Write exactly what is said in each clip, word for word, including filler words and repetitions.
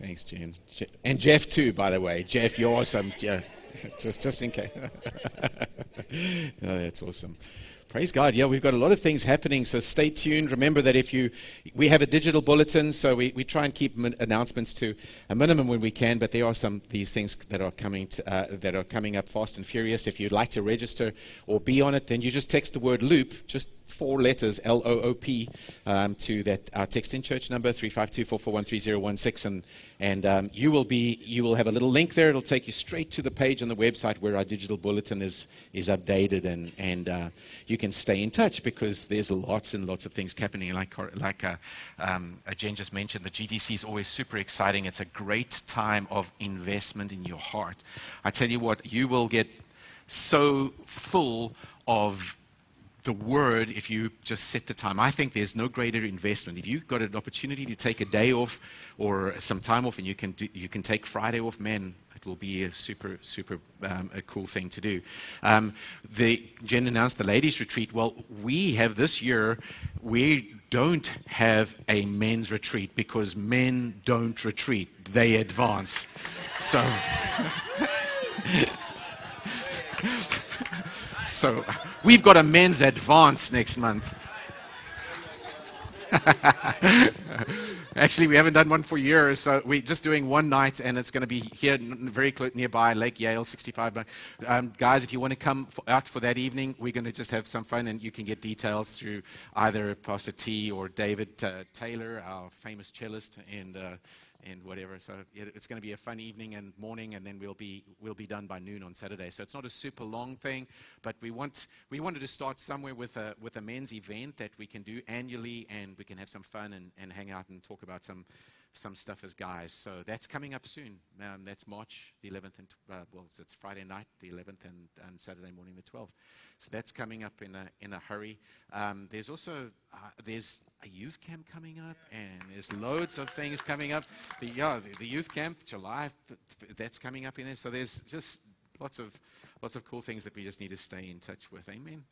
Thanks, Jim. And Jeff, too, by the way. Jeff, you're awesome. just, just in case. No, that's awesome. Praise God. Yeah, we've got a lot of things happening, so stay tuned. Remember that if you, we have a digital bulletin, so we, we try and keep min- announcements to a minimum when we can, but there are some these things that are coming to, uh, that are coming up fast and furious. If you'd like to register or be on it, then you just text the word LOOP, just four letters, L O O P, um, to that our text in church number, three five two, four four one, three zero one six, and, and um, you will be, you will have a little link there. It'll take you straight to the page on the website where our digital bulletin is is updated, and, and uh, you can stay in touch because there's lots and lots of things happening. Like like uh, um, Jen just mentioned, the G D C is always super exciting. It's a great time of investment in your heart. I tell you what, you will get so full of the Word if you just set the time. I think there's no greater investment. If you've got an opportunity to take a day off or some time off, and you can do, you can take Friday off, man, it will be a super, super um, a cool thing to do. Um, the, Jen announced the ladies' retreat. Well, we have this year, we don't have a men's retreat because men don't retreat. They advance. So... So we've got a men's advance next month. Actually, we haven't done one for years, so we're just doing one night, and it's going to be here very close nearby, Lake Yale, sixty-five. Um, guys, if you want to come for, out for that evening, we're going to just have some fun, and you can get details through either Pastor T or David uh, Taylor, our famous cellist, and... Uh, and whatever. So it's going to be a fun evening and morning, and then we'll be we'll be done by noon on Saturday. So it's not a super long thing, but we want we wanted to start somewhere with a with a men's event that we can do annually, and we can have some fun and, and hang out and talk about some some stuff as guys. So that's coming up soon. Um, that's March the eleventh, and uh, well, so it's Friday night the eleventh, and, and Saturday morning the twelfth. So that's coming up in a in a hurry. Um, there's also uh, there's a youth camp coming up, and there's loads of things coming up. The yeah, the, the youth camp July, that's coming up in there. So there's just lots of lots of cool things that we just need to stay in touch with. Amen.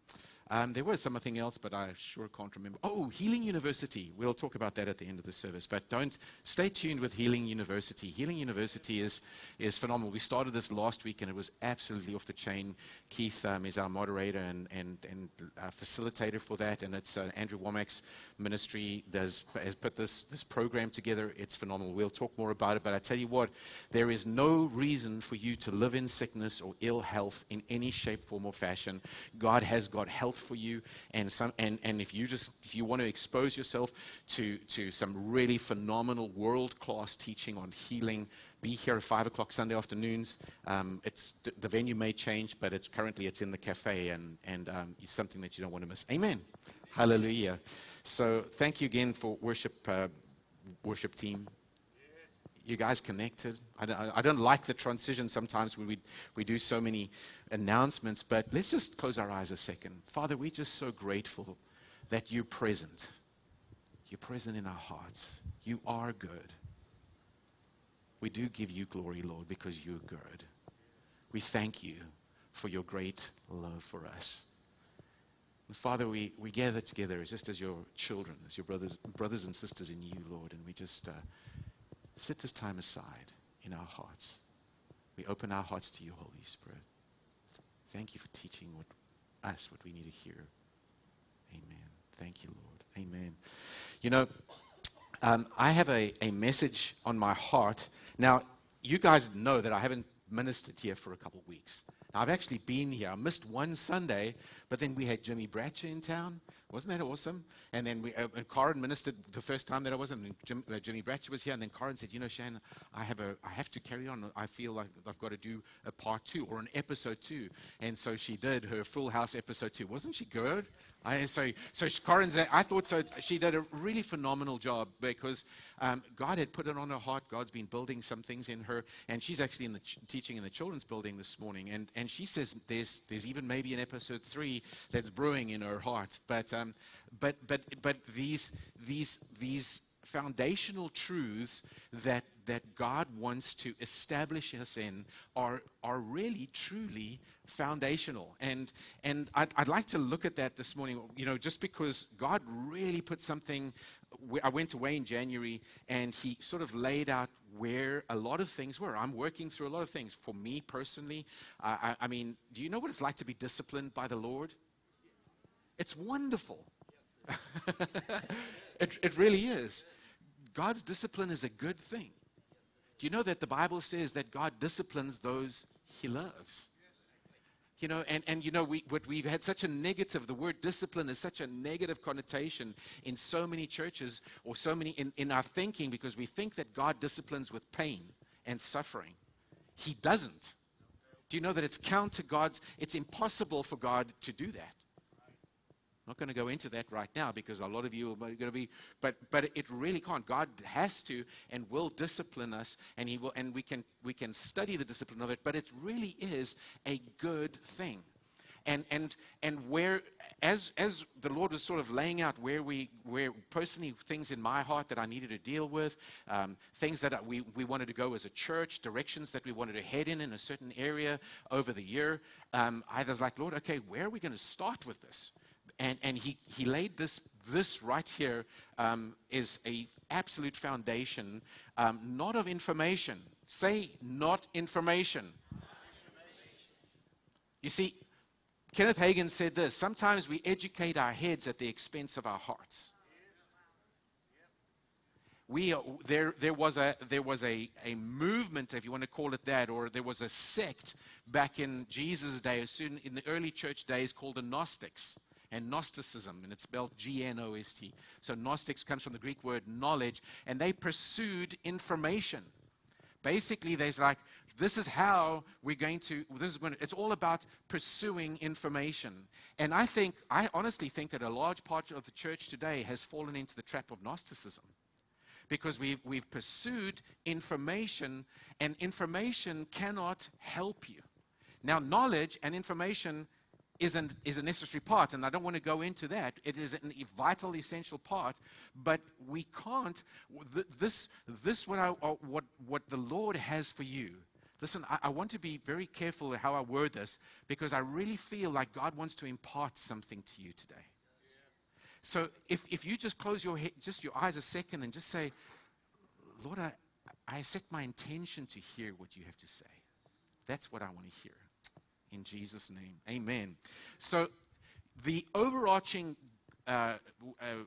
Um, there was something else, but I sure can't remember. Oh, Healing University. We'll talk about that at the end of the service. But don't stay tuned with Healing University. Healing University is is phenomenal. We started this last week, and it was absolutely off the chain. Keith um, is our moderator and and and our facilitator for that, and it's uh, Andrew Womack's ministry does has put this this program together. It's phenomenal. We'll talk more about it. But I tell you what, there is no reason for you to live in sickness or ill health in any shape, form, or fashion. God has got health for you, and some and, and if you just if you want to expose yourself to to some really phenomenal world-class teaching on healing, be here at five o'clock Sunday afternoons. Um, it's the venue may change, but it's currently it's in the cafe, and and um, it's something that you don't want to miss. Amen. Hallelujah. So thank you again for worship uh, worship team. You guys connected. I don't, I don't like the transition sometimes when we, we do so many announcements, but let's just close our eyes a second. Father, we're just so grateful that you're present. You're present in our hearts. You are good. We do give you glory, Lord, because you're good. We thank you for your great love for us. And Father, we, we gather together just as your children, as your brothers, brothers and sisters in you, Lord, and we just... Uh, Set this time aside in our hearts. We open our hearts to you, Holy Spirit. Thank you for teaching what, us what we need to hear. Amen. Thank you, Lord. Amen. You know, um, I have a, a message on my heart. Now, you guys know that I haven't ministered here for a couple of weeks. Now, I've actually been here. I missed one Sunday, but then we had Jimmy Bratcher in town. Wasn't that awesome? And then we, uh, and Corinne ministered the first time that I was, and Jim, uh, Jimmy Bratcher was here, and then Corinne said, you know, Shannon, I have a, I have to carry on. I feel like I've got to do a part two or an episode two. And so she did her Full House episode two. Wasn't she good? I, so so Corinne's, I thought so. She did a really phenomenal job because um, God had put it on her heart. God's been building some things in her, and she's actually in the ch- teaching in the children's building this morning. And, and she says there's, there's even maybe an episode three that's brewing in her heart. But um, but but but these these these foundational truths that that God wants to establish us in are are really truly foundational, and and I'd, I'd like to look at that this morning. You know, just because God really put something I went away in January, and he sort of laid out where a lot of things were. I'm working through a lot of things. For me personally, I, I, I mean, do you know what it's like to be disciplined by the Lord? Yes. It's wonderful. Yes, it, yes. it, it really is. God's discipline is a good thing. Do you know that the Bible says that God disciplines those he loves? You know, and, and you know, we, what we've had such a negative, the word discipline is such a negative connotation in so many churches or so many in, in our thinking, because we think that God disciplines with pain and suffering. He doesn't. Do you know that it's counter God's, it's impossible for God to do that. I'm not going to go into that right now because a lot of you are going to be, but but it really can't. God has to and will discipline us, and he will, and we can we can study the discipline of it. But it really is a good thing, and and and where as as the Lord was sort of laying out where we where personally things in my heart that I needed to deal with, um, things that we we wanted to go as a church, directions that we wanted to head in in a certain area over the year. Um, I was like, Lord, okay, where are we going to start with this? And, and he, he laid this this right here um, is a absolute foundation, um, not of information. Say, not information. Not information. You see, Kenneth Hagin said this: sometimes we educate our heads at the expense of our hearts. We are, there there was a there was a, a movement, if you want to call it that, or there was a sect back in Jesus' day, or soon in the early church days, called the Gnostics. And Gnosticism, and it's spelled G N O S T. So Gnostics comes from the Greek word knowledge, and they pursued information. Basically, there's like, this is how we're going to, this is when, it's all about pursuing information. And I think, I honestly think that a large part of the church today has fallen into the trap of Gnosticism. Because we've, we've pursued information, and information cannot help you. Now, knowledge and information Isn't, is a necessary part, and I don't want to go into that. It is a vital, essential part, but we can't. Th- this, this what, I, what, what the Lord has for you. Listen, I, I want to be very careful how I word this, because I really feel like God wants to impart something to you today. So if, if you just close your head, just your eyes a second, and just say, Lord, I, I set my intention to hear what you have to say. That's what I want to hear. In Jesus' name, amen. So the overarching uh, uh,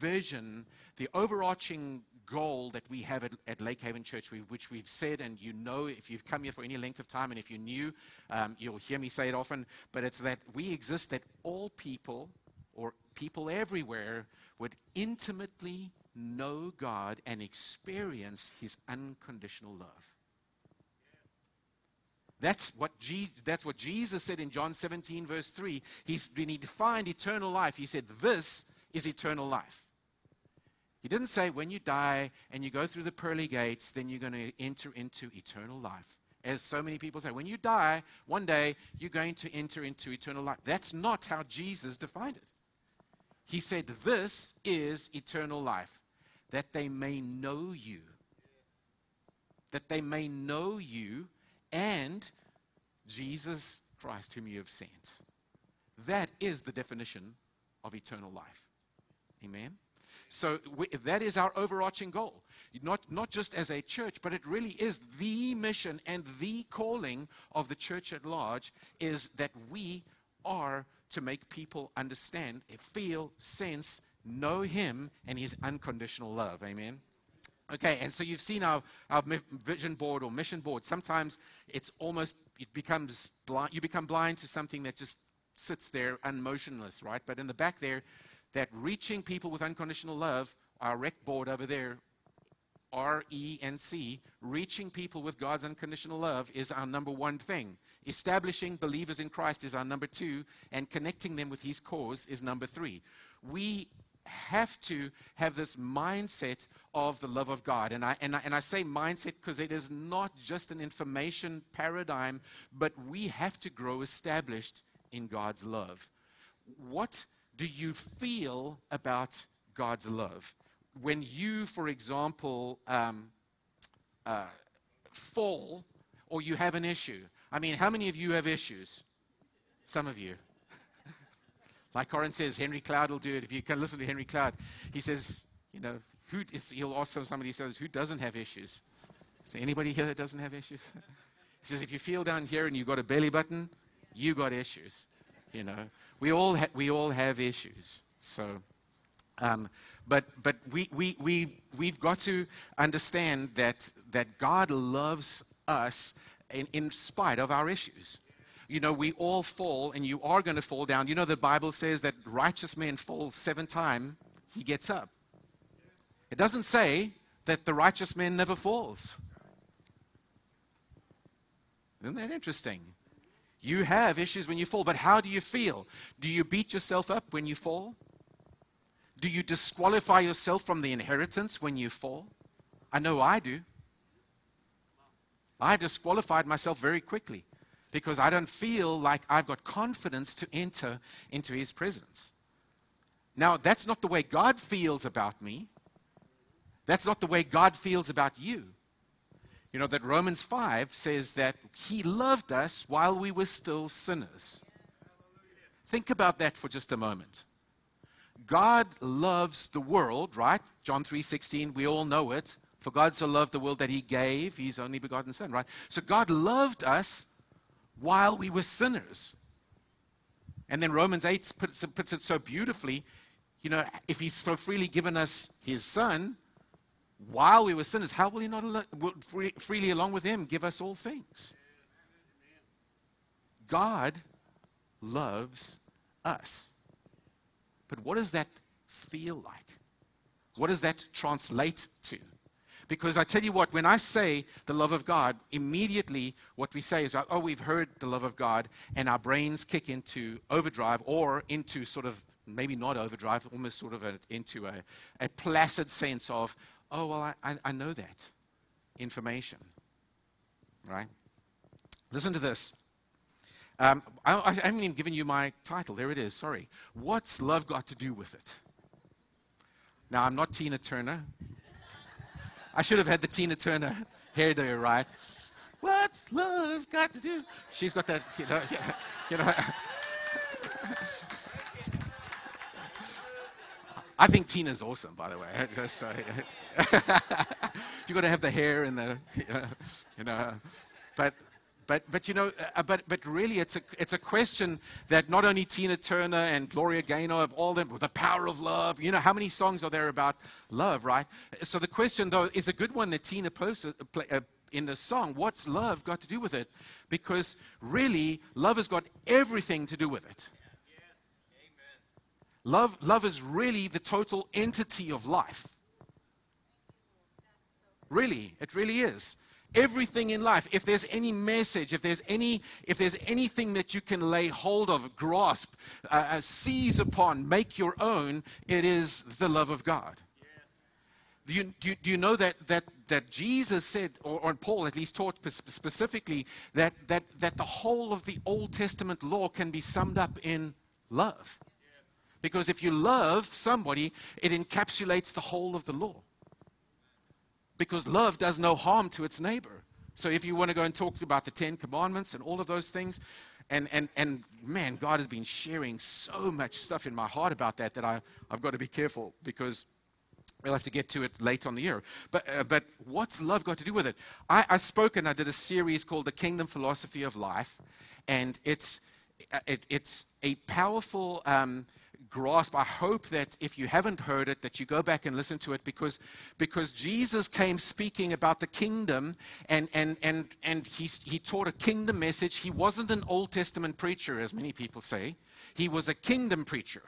vision, the overarching goal that we have at, at Lake Haven Church, we, which we've said, and you know, if you've come here for any length of time, and if you're new, um, you'll hear me say it often, but it's that we exist that all people, or people everywhere, would intimately know God and experience his unconditional love. That's what, Je- that's what Jesus said in John seventeen, verse three. He's, when he defined eternal life, he said, this is eternal life. He didn't say, when you die and you go through the pearly gates, then you're going to enter into eternal life. As so many people say, when you die, one day you're going to enter into eternal life. That's not how Jesus defined it. He said, this is eternal life, that they may know you. That they may know you. And Jesus Christ, whom you have sent. That is the definition of eternal life. Amen? So we, that is our overarching goal. Not, not just as a church, but it really is the mission and the calling of the church at large, is that we are to make people understand, feel, sense, know him and his unconditional love. Amen? Okay, and so you've seen our, our vision board or mission board. Sometimes it's almost, it becomes blind, you become blind to something that just sits there unmotionless, right? But in the back there, that reaching people with unconditional love, our rec board over there, R E N C, reaching people with God's unconditional love is our number one thing. Establishing believers in Christ is our number two, and connecting them with his cause is number three. We have to have this mindset of the love of God. And I, and I, and I say mindset because it is not just an information paradigm, but we have to grow established in God's love. What do you feel about God's love? When you, for example, um, uh, fall or you have an issue. I mean, how many of you have issues? Some of you. Like Corinne says, Henry Cloud will do it. If you can listen to Henry Cloud, he says, you know, who is, he'll ask somebody, he says, who doesn't have issues? Say, anybody here that doesn't have issues? He says, if you feel down here and you've got a belly button, you got issues. You know, we all, ha- we all have issues. So, um, but, but we, we, we, we've got to understand that, that God loves us in, in spite of our issues. You know, we all fall, and you are going to fall down. You know, the Bible says that righteous man falls seven times, he gets up. It doesn't say that the righteous man never falls. Isn't that interesting? You have issues when you fall, but how do you feel? Do you beat yourself up when you fall? Do you disqualify yourself from the inheritance when you fall? I know I do. I disqualified myself very quickly, because I don't feel like I've got confidence to enter into his presence. Now, that's not the way God feels about me. That's not the way God feels about you. You know, that Romans five says that he loved us while we were still sinners. Think about that for just a moment. God loves the world, right? John three sixteen, we all know it. For God so loved the world that he gave his only begotten son, right? So God loved us while we were sinners. And then Romans eight puts, puts it so beautifully, you know, if he's so freely given us his son, while we were sinners, how will he not al- will free, freely along with him give us all things? God loves us. But what does that feel like? What does that translate to? Because I tell you what, when I say the love of God, immediately what we say is, oh, we've heard the love of God, and our brains kick into overdrive, or into sort of, maybe not overdrive, almost sort of a, into a, a placid sense of, oh, well, I, I know that information, right? Listen to this. Um, I, I haven't even given you my title. There it is, sorry. What's love got to do with it? Now, I'm not Tina Turner. I should have had the Tina Turner hairdo, right? What's love got to do? She's got that, you know. You know. I think Tina's awesome, by the way. Just so, you got to have the hair and the, you know, you know. But, but, but you know, uh, but, but really, it's a it's a question that not only Tina Turner and Gloria Gaynor of all them, the power of love. You know, how many songs are there about love, right? So the question, though, is a good one that Tina posted uh, in the song. What's love got to do with it? Because really, love has got everything to do with it. Love, love is really the total entity of life. Really, it really is. Everything in life. If there's any message, if there's any, if there's anything that you can lay hold of, grasp, uh, seize upon, make your own, it is the love of God. Do you, do, do you know that, that, that Jesus said, or, or Paul at least taught specifically, that, that, that the whole of the Old Testament law can be summed up in love? Because if you love somebody, it encapsulates the whole of the law. Because love does no harm to its neighbor. So if you want to go and talk about the Ten Commandments and all of those things, and, and, and man, God has been sharing so much stuff in my heart about that that I, I've got to be careful, because we'll have to get to it late on the year. But, uh, but what's love got to do with it? I, I spoke and I did a series called The Kingdom Philosophy of Life, and it's, it, it's a powerful... Um, grasp. I hope that if you haven't heard it, that you go back and listen to it, because because Jesus came speaking about the kingdom, and and and and he he taught a kingdom message. He wasn't an Old Testament preacher, as many people say. He was a kingdom preacher.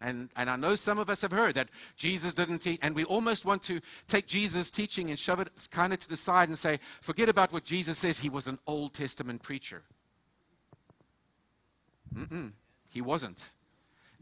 And and I know some of us have heard that Jesus didn't teach, and we almost want to take Jesus' teaching and shove it kind of to the side and say, forget about what Jesus says. He was an Old Testament preacher. Mm-mm, he wasn't.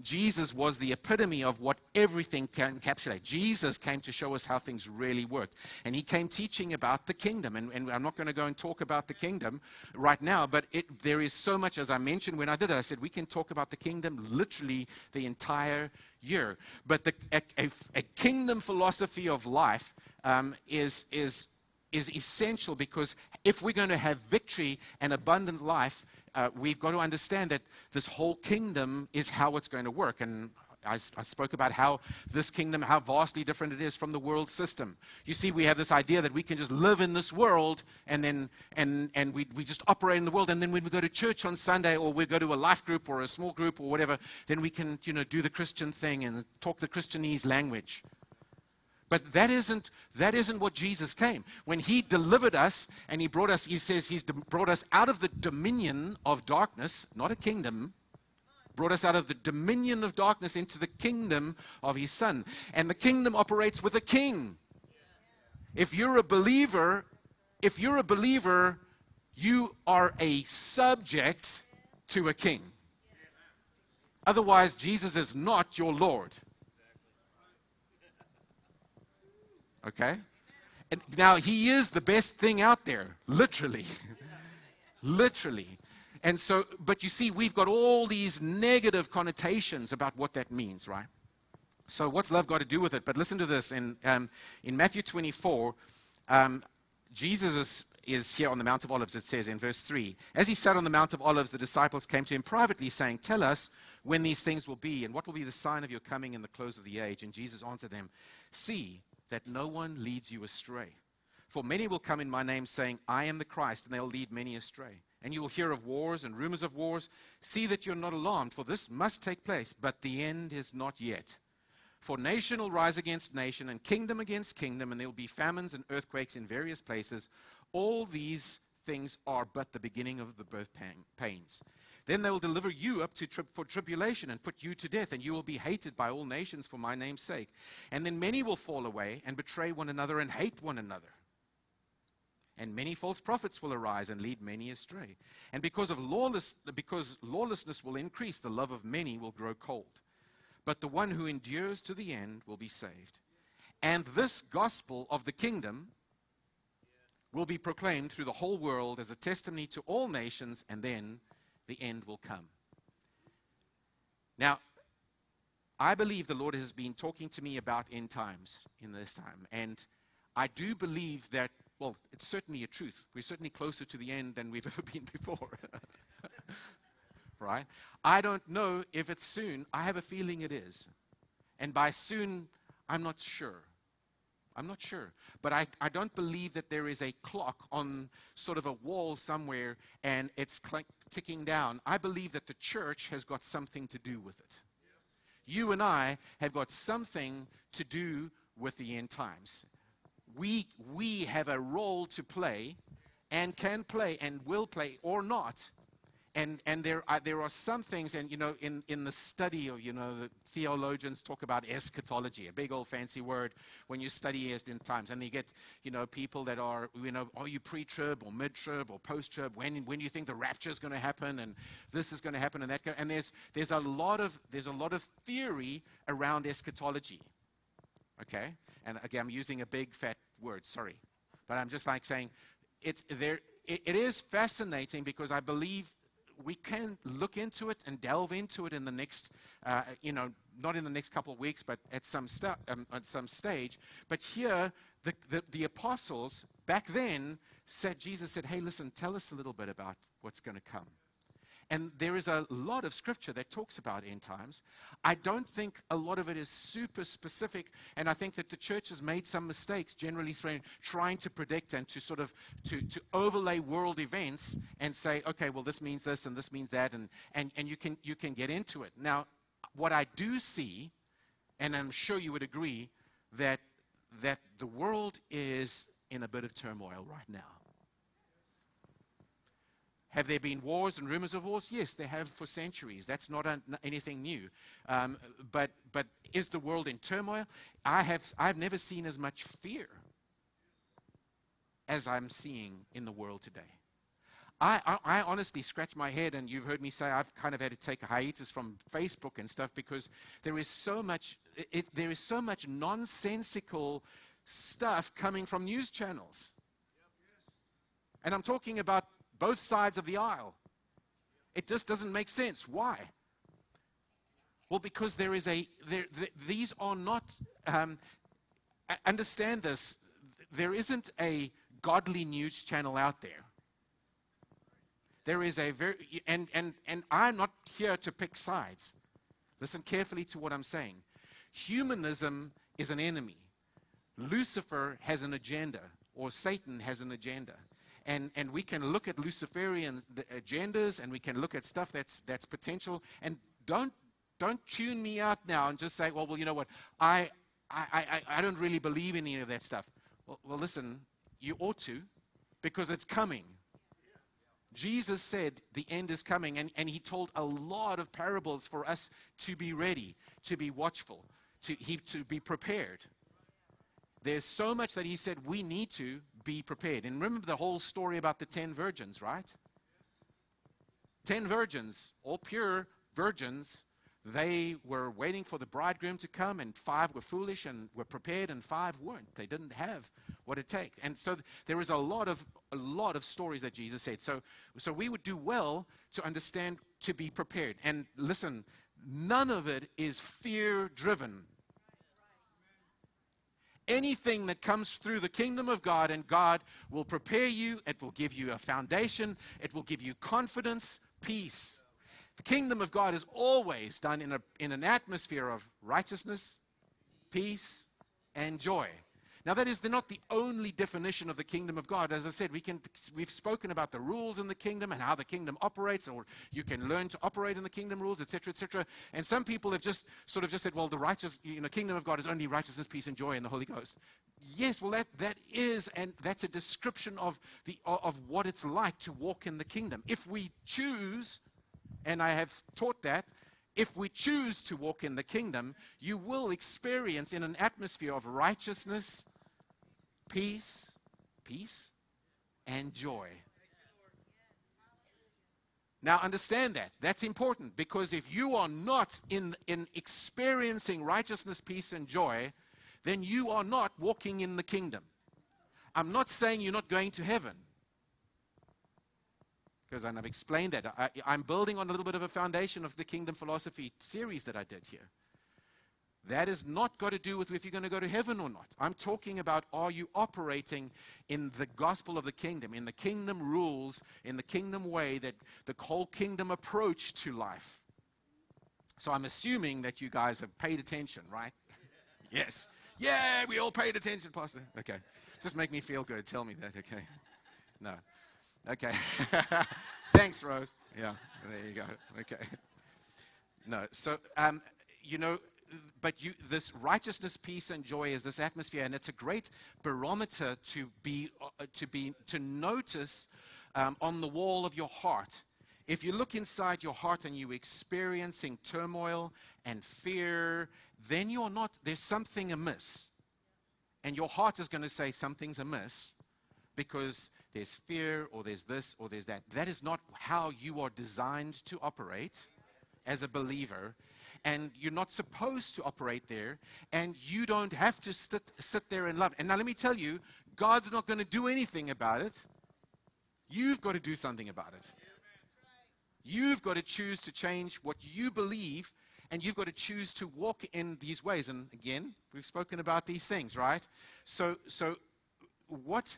Jesus was the epitome of what everything can encapsulate. Jesus came to show us how things really worked. And he came teaching about the kingdom. And, and I'm not going to go and talk about the kingdom right now, but it, there is so much, as I mentioned when I did it, I said we can talk about the kingdom literally the entire year. But the, a, a, a kingdom philosophy of life um, is, is, is essential, because if we're going to have victory and abundant life, uh, we've got to understand that this whole kingdom is how it's going to work. And I, I spoke about how this kingdom, how vastly different it is from the world system. You see, we have this idea that we can just live in this world, and then and, and we, we just operate in the world. And then when we go to church on Sunday, or we go to a life group or a small group or whatever, then we can, you know, do the Christian thing and talk the Christianese language. But that isn't, that isn't what Jesus came. When he delivered us and he brought us, he says he's brought us out of the dominion of darkness, not a kingdom, brought us out of the dominion of darkness into the kingdom of his son. And the kingdom operates with a king. If you're a believer, if you're a believer, you are a subject to a king. Otherwise, Jesus is not your Lord. Okay? And now, he is the best thing out there, literally. Literally. And so, but you see, we've got all these negative connotations about what that means, right? So what's love got to do with it? But listen to this. In, um, in Matthew twenty-four, um, Jesus is, is here on the Mount of Olives, it says in verse three. As he sat on the Mount of Olives, the disciples came to him privately, saying, "Tell us when these things will be, and what will be the sign of your coming in the close of the age." And Jesus answered them, "See that no one leads you astray. For many will come in my name, saying, 'I am the Christ,' and they'll lead many astray. And you will hear of wars and rumors of wars. See that you're not alarmed, for this must take place, but the end is not yet. For nation will rise against nation, and kingdom against kingdom, and there will be famines and earthquakes in various places. All these things are but the beginning of the birth pains. Then they will deliver you up to tri- for tribulation and put you to death, and you will be hated by all nations for my name's sake. And then many will fall away and betray one another and hate one another. And many false prophets will arise and lead many astray. And because of lawless, because lawlessness will increase, the love of many will grow cold. But the one who endures to the end will be saved. And this gospel of the kingdom will be proclaimed through the whole world as a testimony to all nations, and then the end will come." Now, I believe the Lord has been talking to me about end times in this time. And I do believe that, well, it's certainly a truth. We're certainly closer to the end than we've ever been before. Right? I don't know if it's soon. I have a feeling it is. And by soon, I'm not sure. I'm not sure. But I, I don't believe that there is a clock on sort of a wall somewhere and it's clank, ticking down. I believe that the church has got something to do with it. Yes. You and I have got something to do with the end times. We, we have a role to play, and can play and will play or not. And, and there, are, there are some things, and, you know, in, in the study of, you know, the theologians talk about eschatology, a big old fancy word when you study end times. And you get, you know, people that are, you know, are you pre-trib or mid-trib or post-trib? When, when do you think the rapture is going to happen? And this is going to happen and that. And there's, there's, a lot of, there's a lot of theory around eschatology. Okay? And again, I'm using a big fat word, sorry. But I'm just like saying, it's there. It, it is fascinating because I believe we can look into it and delve into it in the next, uh, you know, not in the next couple of weeks, but at some, stu- um, at some stage. But here, the, the, the apostles back then said, Jesus said, "Hey, listen, tell us a little bit about what's going to come." And there is a lot of scripture that talks about end times. I don't think a lot of it is super specific. And I think that the church has made some mistakes generally trying to predict and to sort of to, to overlay world events and say, okay, well, this means this and this means that. And, and, and you can, you can get into it. Now, what I do see, and I'm sure you would agree, that that the world is in a bit of turmoil right now. Have there been wars and rumors of wars? Yes, there have for centuries. That's not a, anything new. Um, but but is the world in turmoil? I have I've never seen as much fear as I'm seeing in the world today. I, I, I honestly scratch my head, and you've heard me say I've kind of had to take a hiatus from Facebook and stuff because there is so much it, there is so much nonsensical stuff coming from news channels, and I'm talking about both sides of the aisle. It just doesn't make sense. Why? Well, because there is a, there, th- these are not, um, understand this, there isn't a godly news channel out there. there is a very, and, and, and I'm not here to pick sides. Listen carefully to what I'm saying. Humanism is an enemy. Lucifer has an agenda, or Satan has an agenda. And, and we can look at Luciferian agendas, and we can look at stuff that's, that's potential. And don't, don't tune me out now and just say, well, well you know what, I, I, I, I don't really believe in any of that stuff. Well, well, listen, you ought to, because it's coming. Jesus said the end is coming, and, and he told a lot of parables for us to be ready, to be watchful, to, he, to be prepared. There's so much that he said we need to be prepared. And remember the whole story about the ten virgins, right? Ten virgins, all pure virgins. They were waiting for the bridegroom to come, and five were foolish and were prepared, and five weren't. They didn't have what it takes. And so th there is a lot of a lot of stories that Jesus said. So, so we would do well to understand, to be prepared. And listen, none of it is fear-driven. Anything that comes through the kingdom of God, and God will prepare you. It will give you a foundation. It will give you confidence, peace. The kingdom of God is always done in, a, in an atmosphere of righteousness, peace, and joy. Now, that is not the only definition of the kingdom of God. As I said, we can, we've spoken about the rules in the kingdom and how the kingdom operates, or you can learn to operate in the kingdom rules, et cetera, et cetera. And some people have just sort of just said, well, the righteous, you know, kingdom of God is only righteousness, peace, and joy in the Holy Ghost. Yes, well, that, that is, and that's a description of, the, of what it's like to walk in the kingdom. If we choose... And I have taught that if we choose to walk in the kingdom, you will experience in an atmosphere of righteousness, peace, peace, and joy. Now, understand that. That's important, because if you are not in, in experiencing righteousness, peace, and joy, then you are not walking in the kingdom. I'm not saying you're not going to heaven. And I've explained that. I, I'm building on a little bit of a foundation of the Kingdom Philosophy series that I did here. That has not got to do with if you're going to go to heaven or not. I'm talking about, are you operating in the gospel of the kingdom, in the kingdom rules, in the kingdom way, that the whole kingdom approach to life. So I'm assuming that you guys have paid attention, right? Yes. Yeah, we all paid attention, Pastor. Okay. Just make me feel good. Tell me that, okay? No. Okay. Thanks, Rose. Yeah, there you go. Okay. No, so, um, you know, but you, this righteousness, peace, and joy is this atmosphere, and it's a great barometer to be, uh, to be, to notice um, on the wall of your heart. If you look inside your heart and you're experiencing turmoil and fear, then you're not, there's something amiss. And your heart is going to say something's amiss, because there's fear, or there's this, or there's that. That is not how you are designed to operate as a believer. And you're not supposed to operate there. And you don't have to sit, sit there and love. And now let me tell you, God's not going to do anything about it. You've got to do something about it. You've got to choose to change what you believe, and you've got to choose to walk in these ways. And again, we've spoken about these things, right? So, so what...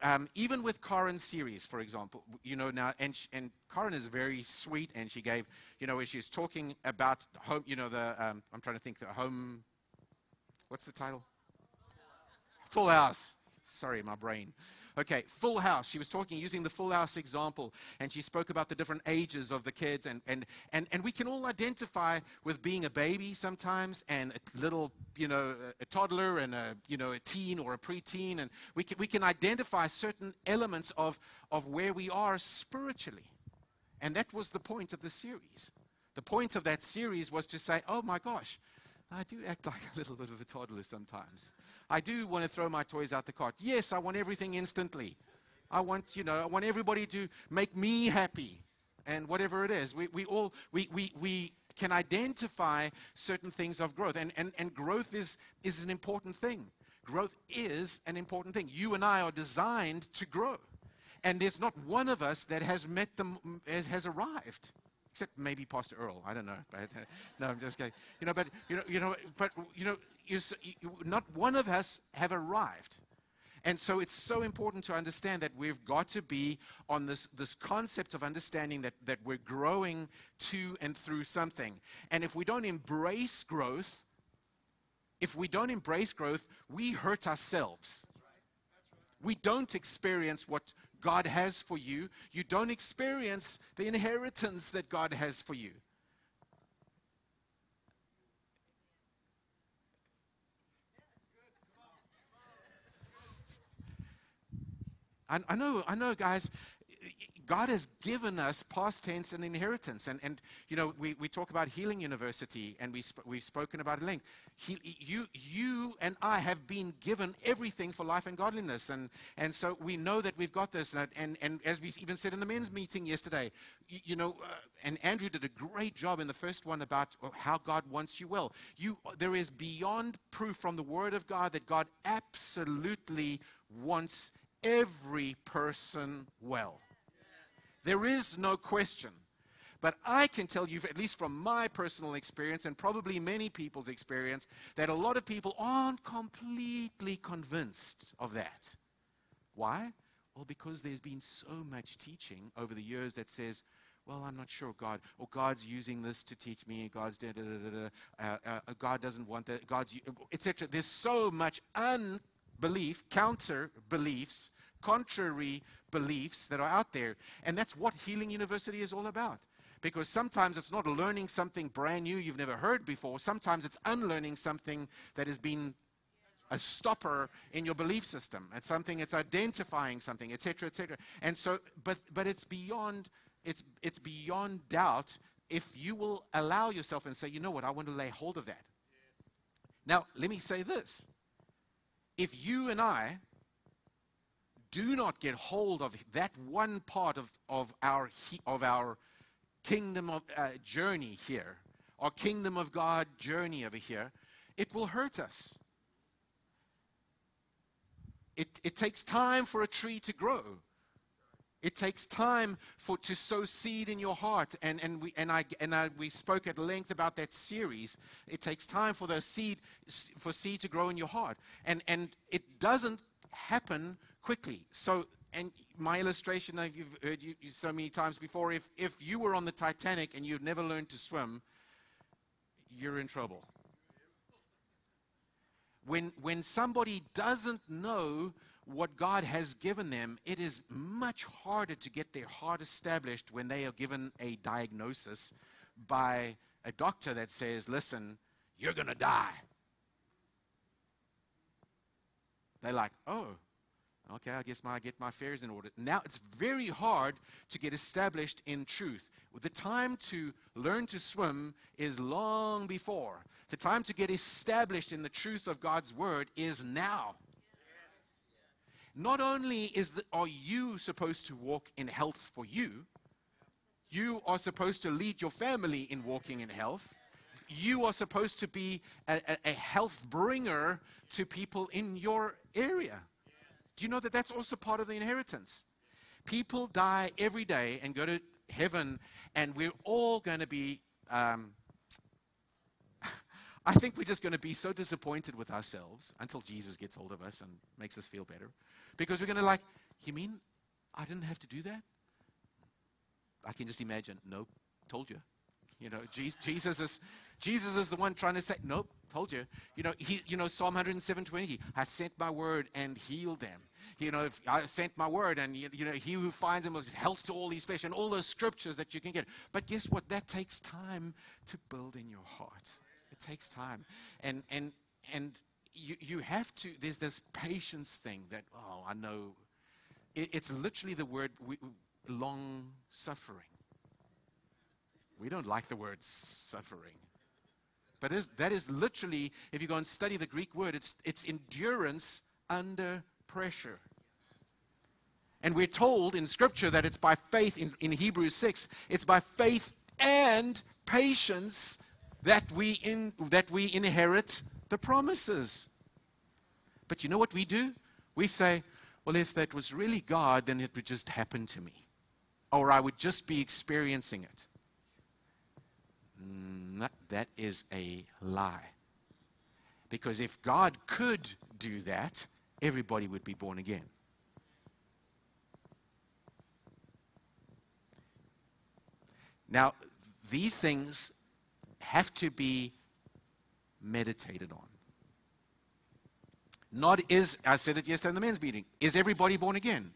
Um, even with Corinne's series, for example, you know, now, and, sh and Corinne is very sweet, and she gave, you know, where she's talking about home, you know, the, um, I'm trying to think, the home, what's the title? Full House. Full House. Sorry, my brain. Okay, Full House. She was talking, using the Full House example, and she spoke about the different ages of the kids, and, and, and, and we can all identify with being a baby sometimes, and a little, you know, a, a toddler, and a, you know, a teen or a preteen, and we can, we can identify certain elements of, of where we are spiritually. And that was the point of the series. The point of that series was to say, oh my gosh, I do act like a little bit of a toddler sometimes. I do want to throw my toys out the cart. Yes, I want everything instantly. I want, you know, I want everybody to make me happy, and whatever it is. We, we all, we, we, we can identify certain things of growth, and, and, and growth is, is an important thing. Growth is an important thing. You and I are designed to grow, and there's not one of us that has met them, has arrived. Except maybe Pastor Earl, I don't know. But, uh, no, I'm just kidding. You know, but you know, you know, but you know, you, you, not one of us have arrived, And so it's so important to understand that we've got to be on this, this concept of understanding that, that we're growing to and through something. And if we don't embrace growth, if we don't embrace growth, we hurt ourselves. That's right. That's right. We don't experience what God has for you. You don't experience the inheritance that God has for you. I, I know, I know, guys, God has given us past tense and inheritance. And, and you know, we, we talk about Healing University, and we sp we've spoken about it at length. He, you, you and I have been given everything for life and godliness. And, and so we know that we've got this. And, and, and as we even said in the men's meeting yesterday, you, you know, uh, and Andrew did a great job in the first one about how God wants you well. You, there is beyond proof from the Word of God that God absolutely wants every person well. There is no question. But I can tell you, at least from my personal experience and probably many people's experience, that a lot of people aren't completely convinced of that. Why? Well, because there's been so much teaching over the years that says, well, I'm not sure God, or God's using this to teach me, God's da da da da, uh, uh, God doesn't want that, God's, et cetera. There's so much un belief, counter beliefs, contrary beliefs that are out there. And that's what Healing University is all about. Because sometimes it's not learning something brand new you've never heard before. Sometimes it's unlearning something that has been a stopper in your belief system. It's something, it's identifying something, et cetera, et cetera. And so, but, but it's beyond, it's, it's beyond doubt if you will allow yourself and say, you know what, I want to lay hold of that. Now, let me say this. If you and I do not get hold of that one part of, of, our, of our kingdom of, uh, journey here, our kingdom of God journey over here, it will hurt us. It, it takes time for a tree to grow. It takes time for to sow seed in your heart, and and we and I and I, we spoke at length about that series. It takes time for those seed for seed to grow in your heart, and and it doesn't happen quickly. So, and my illustration, I've you've heard you, you so many times before. If if you were on the Titanic and you've never learned to swim, you're in trouble. When when somebody doesn't know what God has given them, it is much harder to get their heart established when they are given a diagnosis by a doctor that says, listen, you're going to die. They're like, oh, okay, I guess my, I get my affairs in order. Now it's very hard to get established in truth. The time to learn to swim is long before. The time to get established in the truth of God's word is now. Not only is the, are you supposed to walk in health for you, you are supposed to lead your family in walking in health. You are supposed to be a, a, a health bringer to people in your area. Do you know that that's also part of the inheritance? People die every day and go to heaven, and we're all going to be, um, I think we're just going to be so disappointed with ourselves until Jesus gets hold of us and makes us feel better. Because we're going to like, you mean I didn't have to do that? I can just imagine, nope, told you. You know, Jesus is, Jesus is the one trying to say, nope, told you. You know, he, you know, Psalm one hundred seven, twenty, I sent my word and healed them. You know, if I sent my word and, you, you know, he who finds him is health to all his flesh, and all those scriptures that you can get. But guess what? That takes time to build in your heart. It takes time. And, and, and, You, you have to, there's this patience thing that, oh, I know. It, it's literally the word we, long suffering. We don't like the word suffering. But is, that is literally, if you go and study the Greek word, it's, it's endurance under pressure. And we're told in Scripture that it's by faith, in, in Hebrews six, it's by faith and patience that we, in, that we inherit the promises. But you know what we do? We say, well, if that was really God, then it would just happen to me. Or I would just be experiencing it. Mm, that is a lie. Because if God could do that, everybody would be born again. Now, these things have to be meditated on. Not is, I said it yesterday in the men's meeting, is everybody born again?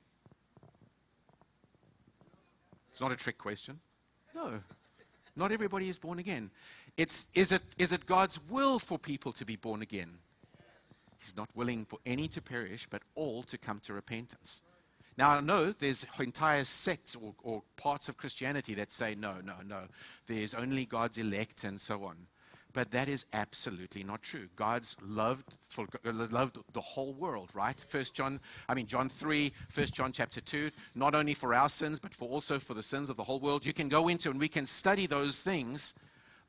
It's not a trick question. No. Not everybody is born again. It's, is it, is it God's will for people to be born again? He's not willing for any to perish, but all to come to repentance. Now, I know there's entire sects or, or parts of Christianity that say, no, no, no, there's only God's elect and so on. But that is absolutely not true. God's loved, for, loved the whole world, right? First John, I mean, John three, First John chapter two, not only for our sins, but for also for the sins of the whole world. You can go into and we can study those things.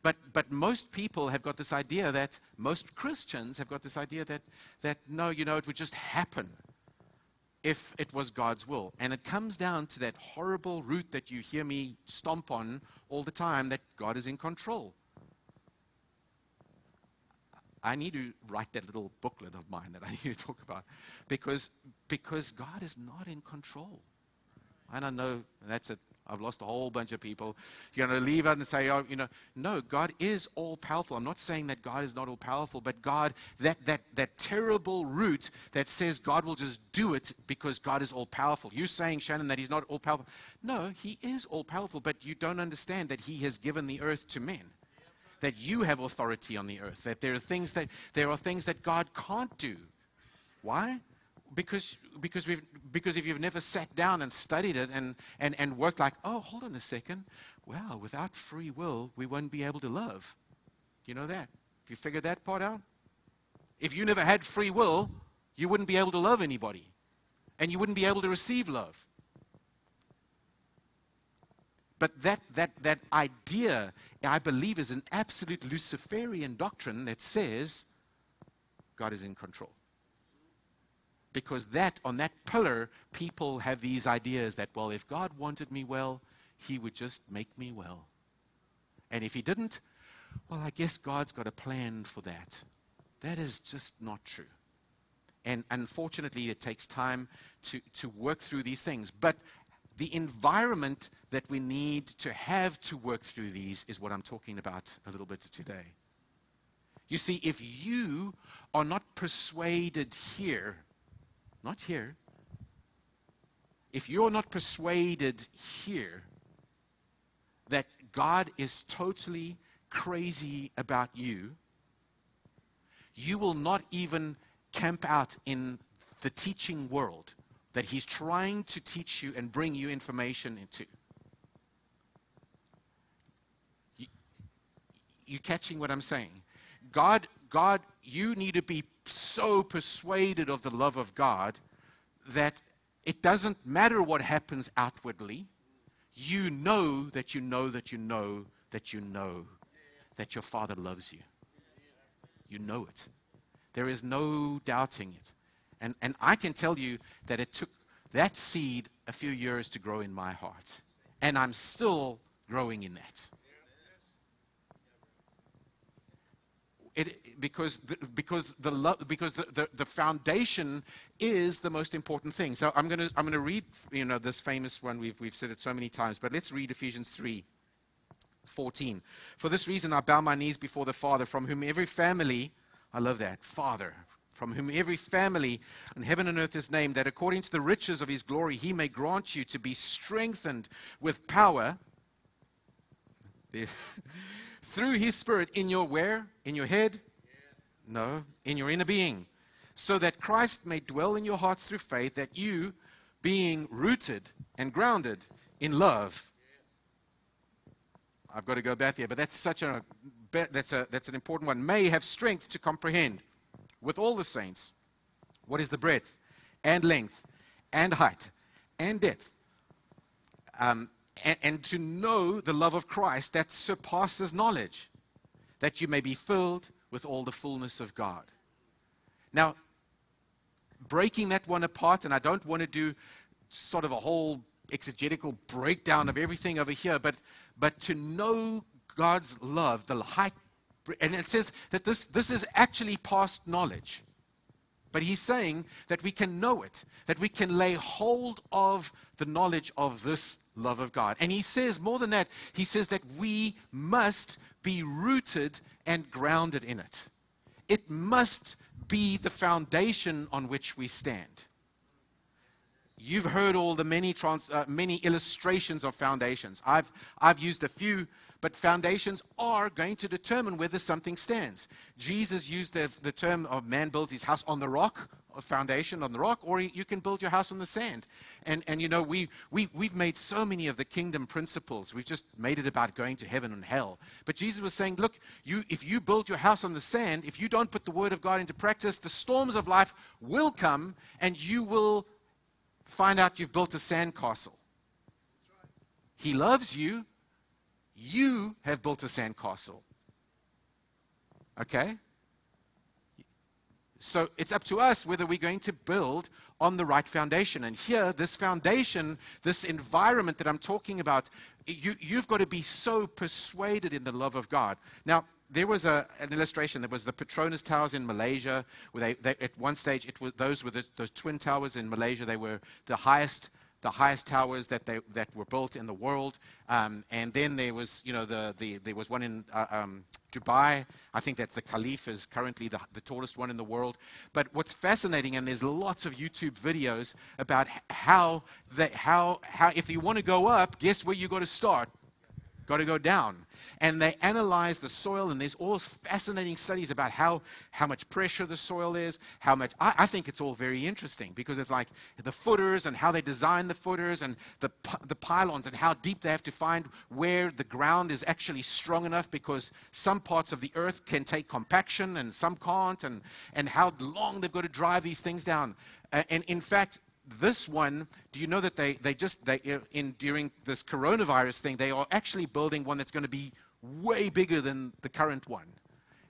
But, but most people have got this idea that, most Christians have got this idea that, that no, you know, it would just happen if it was God's will. And it comes down to that horrible root that you hear me stomp on all the time, that God is in control. I need to write that little booklet of mine that I need to talk about, because, because God is not in control. And I know that's it. I've lost a whole bunch of people. You're going to leave out and say, oh, you know, no, God is all-powerful. I'm not saying that God is not all-powerful, but God, that, that, that terrible root that says God will just do it because God is all-powerful. You're saying, Shannon, that he's not all-powerful. No, he is all-powerful, but you don't understand that he has given the earth to men, that you have authority on the earth, that there are things that, there are things that God can't do. Why? Because because we've because if you've never sat down and studied it and, and, and worked like, oh, hold on a second. Wow, without free will, we won't be able to love. You know that? Have you figured that part out? If you never had free will, you wouldn't be able to love anybody. And you wouldn't be able to receive love. But that, that, that idea, I believe, is an absolute Luciferian doctrine that says God is in control. Because that, on that pillar, people have these ideas that, well, if God wanted me well, he would just make me well. And if he didn't, well, I guess God's got a plan for that. That is just not true. And unfortunately, it takes time to, to work through these things. But the environment that we need to have to work through these is what I'm talking about a little bit today. You see, if you are not persuaded here, Not here. If you're not persuaded here that God is totally crazy about you, you will not even camp out in the teaching world that he's trying to teach you and bring you information into. You, you catching what I'm saying? God, God, you need to be so persuaded of the love of God that it doesn't matter what happens outwardly. You know that you know that you know that you know that your Father loves you. You know it. There is no doubting it. And, and I can tell you that it took that seed a few years to grow in my heart. And I'm still growing in that. It, because the, because the love because the, the, the foundation is the most important thing. So I'm gonna I'm gonna read you know this famous one. We've we've said it so many times, but let's read Ephesians three fourteen. For this reason I bow my knees before the Father, from whom every family I love that Father from whom every family in heaven and earth is named, that according to the riches of his glory he may grant you to be strengthened with power. Through his Spirit in your where? In your head? Yeah. No. In your inner being. So that Christ may dwell in your hearts through faith, that you, being rooted and grounded in love. Yeah. I've got to go back here, but that's such a, that's a, that's an important one. May have strength to comprehend with all the saints what is the breadth and length and height and depth. Um, And, and to know the love of Christ that surpasses knowledge, that you may be filled with all the fullness of God. Now, breaking that one apart, and I don't want to do sort of a whole exegetical breakdown of everything over here, but, but to know God's love, the height, and it says that this, this is actually past knowledge. But he's saying that we can know it, that we can lay hold of the knowledge of this love of God. And he says more than that, he says that we must be rooted and grounded in it. It must be the foundation on which we stand. You've heard all the many trans, uh, many illustrations of foundations. I've, I've used a few, but foundations are going to determine whether something stands. Jesus used the, the term of man builds his house on the rock, a foundation on the rock, or you can build your house on the sand. And, and you know, we, we, we've made so many of the kingdom principles. We've just made it about going to heaven and hell. But Jesus was saying, look, you, if you build your house on the sand, if you don't put the word of God into practice, the storms of life will come and you will find out you've built a sandcastle. He loves you. You have built a sandcastle. Okay? So it's up to us whether we're going to build on the right foundation. And here, this foundation, this environment that I'm talking about, you, you've got to be so persuaded in the love of God. Now, there was a, an illustration. There was the Petronas Towers in Malaysia. Where they, they, at one stage, it was, those were the, the twin towers in Malaysia. They were the highest the highest towers that they that were built in the world, um, and then there was you know the, the there was one in uh, um, Dubai. I think that the Khalifa is currently the, the tallest one in the world. But what's fascinating, and there's lots of YouTube videos about how that how how if you want to go up, guess where you got to start. Got to go down. And they analyze the soil, and there's all fascinating studies about how, how much pressure the soil is, how much... I, I think it's all very interesting, because it's like the footers and how they design the footers and the, the pylons and how deep they have to find where the ground is actually strong enough, because some parts of the earth can take compaction and some can't, and, and how long they've got to drive these things down. Uh, and in fact... This one, do you know that they, they just, they, in during this coronavirus thing, they are actually building one that's going to be way bigger than the current one.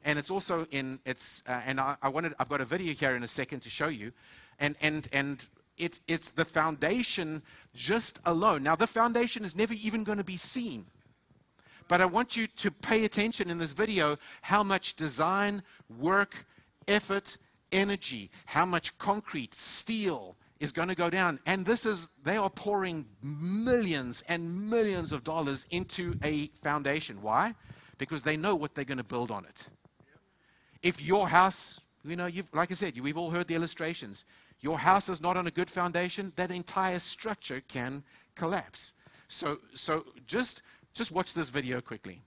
And it's also in, it's, uh, and I, I wanted, I've got a video here in a second to show you. And, and, and it's, it's the foundation just alone. Now, the foundation is never even going to be seen. But I want you to pay attention in this video how much design, work, effort, energy, how much concrete, steel, is going to go down. And this is, they are pouring millions and millions of dollars into a foundation. Why? Because they know what they're going to build on it. If your house, you know, you've, like I said, you, we've all heard the illustrations. Your house is not on a good foundation, that entire structure can collapse. So, so just, just watch this video quickly.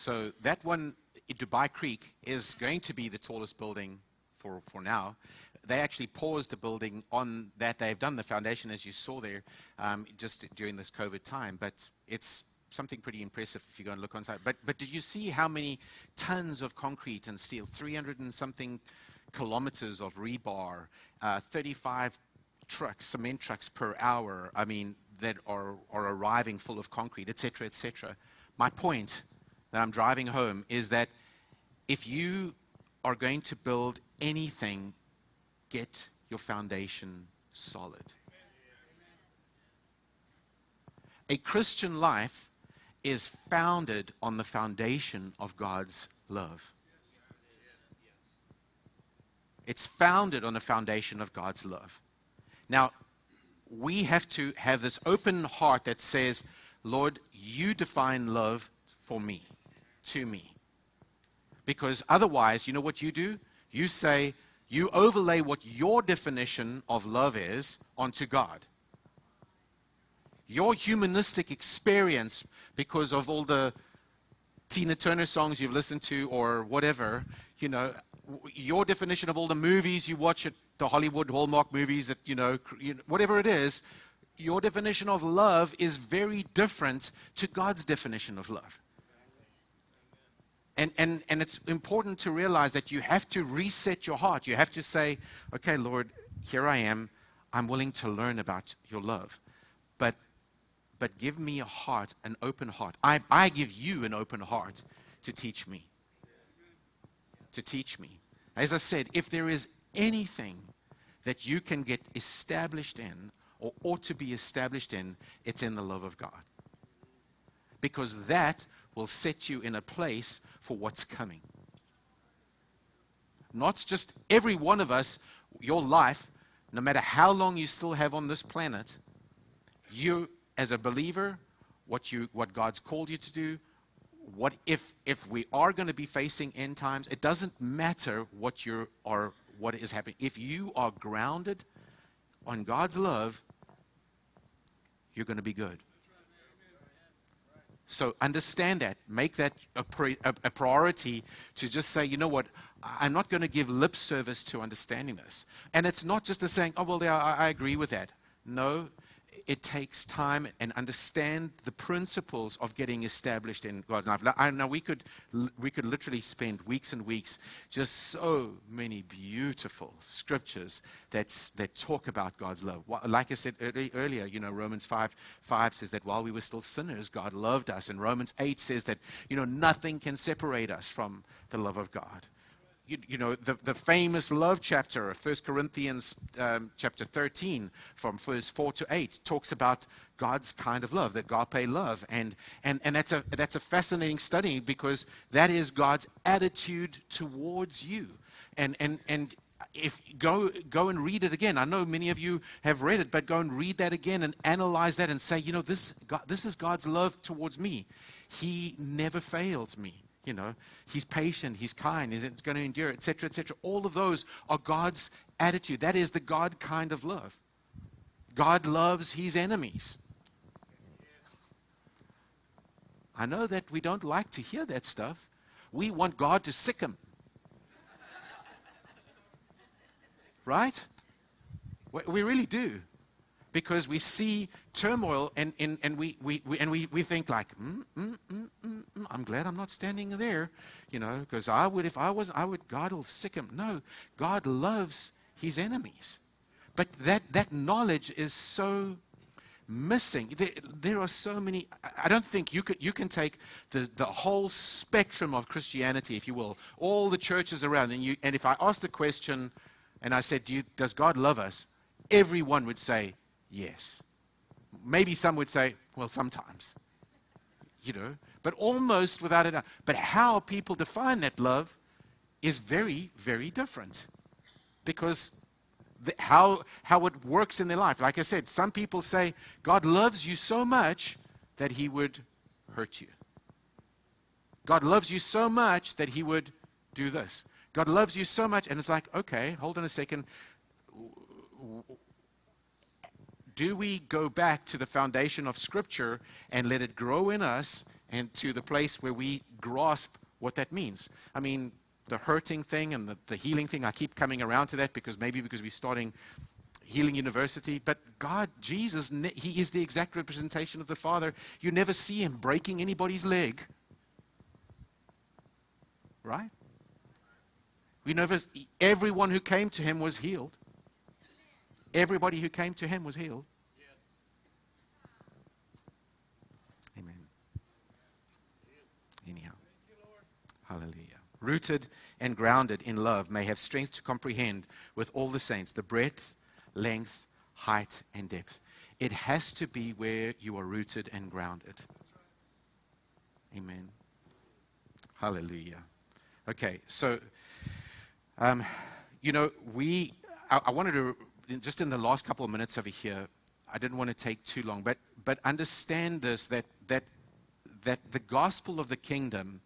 So that one, Dubai Creek, is going to be the tallest building for, for now. They actually paused the building on that. They've done the foundation, as you saw there, um, just during this COVID time. But it's something pretty impressive if you go and look on site. But, but did you see how many tons of concrete and steel, three hundred and something kilometers of rebar, uh, thirty-five trucks, cement trucks per hour, I mean, that are, are arriving full of concrete, et cetera, et cetera. My point that I'm driving home is that if you are going to build anything, get your foundation solid. A Christian life is founded on the foundation of God's love. It's founded on a foundation of God's love. Now, we have to have this open heart that says, Lord, you define love for me, to me. Because otherwise, you know what you do? You say, you overlay what your definition of love is onto God. Your humanistic experience, because of all the Tina Turner songs you've listened to or whatever, you know, your definition of all the movies you watch at the Hollywood Hallmark movies that, you know, whatever it is, your definition of love is very different to God's definition of love. And, and, and it's important to realize that you have to reset your heart. You have to say, okay, Lord, here I am. I'm willing to learn about your love. But, but give me a heart, an open heart. I, I give you an open heart to teach me. To teach me. As I said, if there is anything that you can get established in or ought to be established in, it's in the love of God. Because that will set you in a place for what's coming. Not just every one of us, your life, no matter how long you still have on this planet, you as a believer, what you, what God's called you to do, what if, if we are going to be facing end times, it doesn't matter what you are, what is happening. If you are grounded on God's love, you're going to be good. So understand that. Make that a, pri a, a priority to just say, you know what, I'm not going to give lip service to understanding this. And it's not just a saying, oh, well, yeah, I, I agree with that. No. It takes time and understand the principles of getting established in God's life. I know we could, we could literally spend weeks and weeks, just so many beautiful scriptures that's, that talk about God's love. Like I said earlier, you know, Romans five, five says that while we were still sinners, God loved us. And Romans eight says that, you know, nothing can separate us from the love of God. You, you know, the, the famous love chapter of First Corinthians um, chapter thirteen from verse four to eight talks about God's kind of love, the agape love. And, and, and that's, a, that's a fascinating study because that is God's attitude towards you. And, and, and if go, go and read it again. I know many of you have read it, but go and read that again and analyze that and say, you know, this, God, this is God's love towards me. He never fails me. You know, he's patient, he's kind, he's going to endure, et cetera, et cetera. All of those are God's attitude. That is the God kind of love. God loves his enemies. I know that we don't like to hear that stuff. We want God to sick him. Right? We really do. Because we see turmoil and, and, and, we, we, we, and we, we think like, mm, mm, mm, mm, mm, I'm glad I'm not standing there, you know, because I would, if I was, I would, God will sick him. No, God loves his enemies. But that, that knowledge is so missing. There, there are so many, I don't think you, could, you can take the, the whole spectrum of Christianity, if you will, all the churches around. And, you, and if I asked the question and I said, Do you, does God love us? Everyone would say, yes. Maybe some would say, well, sometimes, you know, but almost without a doubt. But how people define that love is very, very different because the, how, how it works in their life. Like I said, some people say, God loves you so much that he would hurt you. God loves you so much that he would do this. God loves you so much. And it's like, okay, hold on a second. Do we go back to the foundation of Scripture and let it grow in us and to the place where we grasp what that means. I mean, the hurting thing and the, the healing thing, I keep coming around to that because maybe because we're starting Healing University, but God, Jesus, he is the exact representation of the Father. You never see him breaking anybody's leg. Right? We never, everyone who came to him was healed. Everybody who came to him was healed. Yes. Amen. Anyhow. Thank you, Lord. Hallelujah. Rooted and grounded in love, may have strength to comprehend with all the saints the breadth, length, height, and depth. It has to be where you are rooted and grounded. Amen. Hallelujah. Okay, so, um, you know, we, I, I wanted to, just in the last couple of minutes over here, I didn't want to take too long, but, but understand this, that, that, that the gospel of the kingdom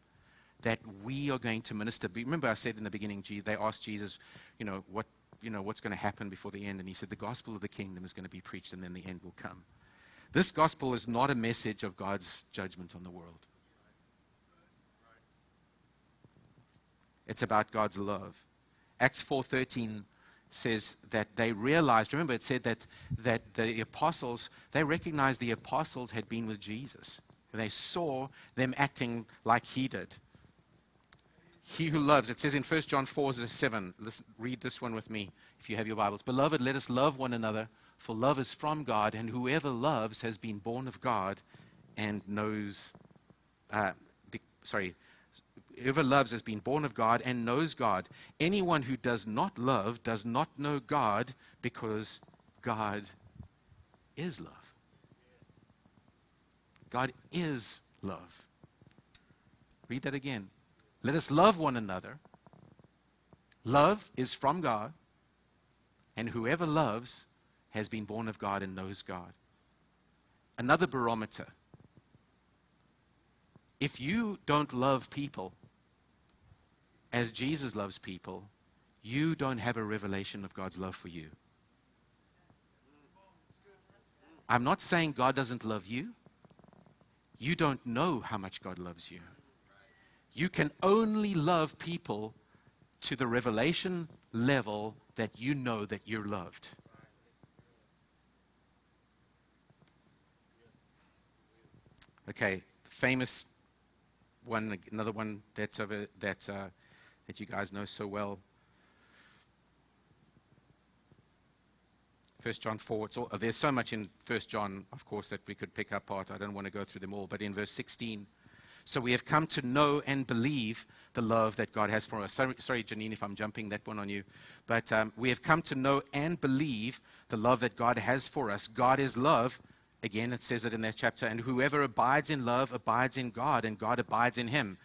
that we are going to minister, remember I said in the beginning, they asked Jesus, you know, what, you know, what's going to happen before the end? And he said, the gospel of the kingdom is going to be preached and then the end will come. This gospel is not a message of God's judgment on the world. It's about God's love. Acts four thirteen says that they realized, remember it said that, that the apostles, they recognized the apostles had been with Jesus. And they saw them acting like he did. He who loves, it says in First John four, seven, listen, read this one with me if you have your Bibles. Beloved, let us love one another, for love is from God, and whoever loves has been born of God and knows, uh, be, sorry, whoever loves has been born of God and knows God. Anyone who does not love does not know God, because God is love. God is love. Read that again. Let us love one another. Love is from God, and whoever loves has been born of God and knows God. Another barometer. If you don't love people as Jesus loves people, you don't have a revelation of God's love for you. I'm not saying God doesn't love you. You don't know how much God loves you. You can only love people to the revelation level that you know that you're loved. Okay, famous one, another one that's over, that, uh, that you guys know so well. First John four, it's all, there's so much in First John, of course, that we could pick up part. I don't want to go through them all, but in verse sixteen, so we have come to know and believe the love that God has for us. Sorry, sorry Janine, if I'm jumping that one on you. But um, we have come to know and believe the love that God has for us. God is love. Again, it says it in that chapter. And whoever abides in love abides in God, and God abides in him.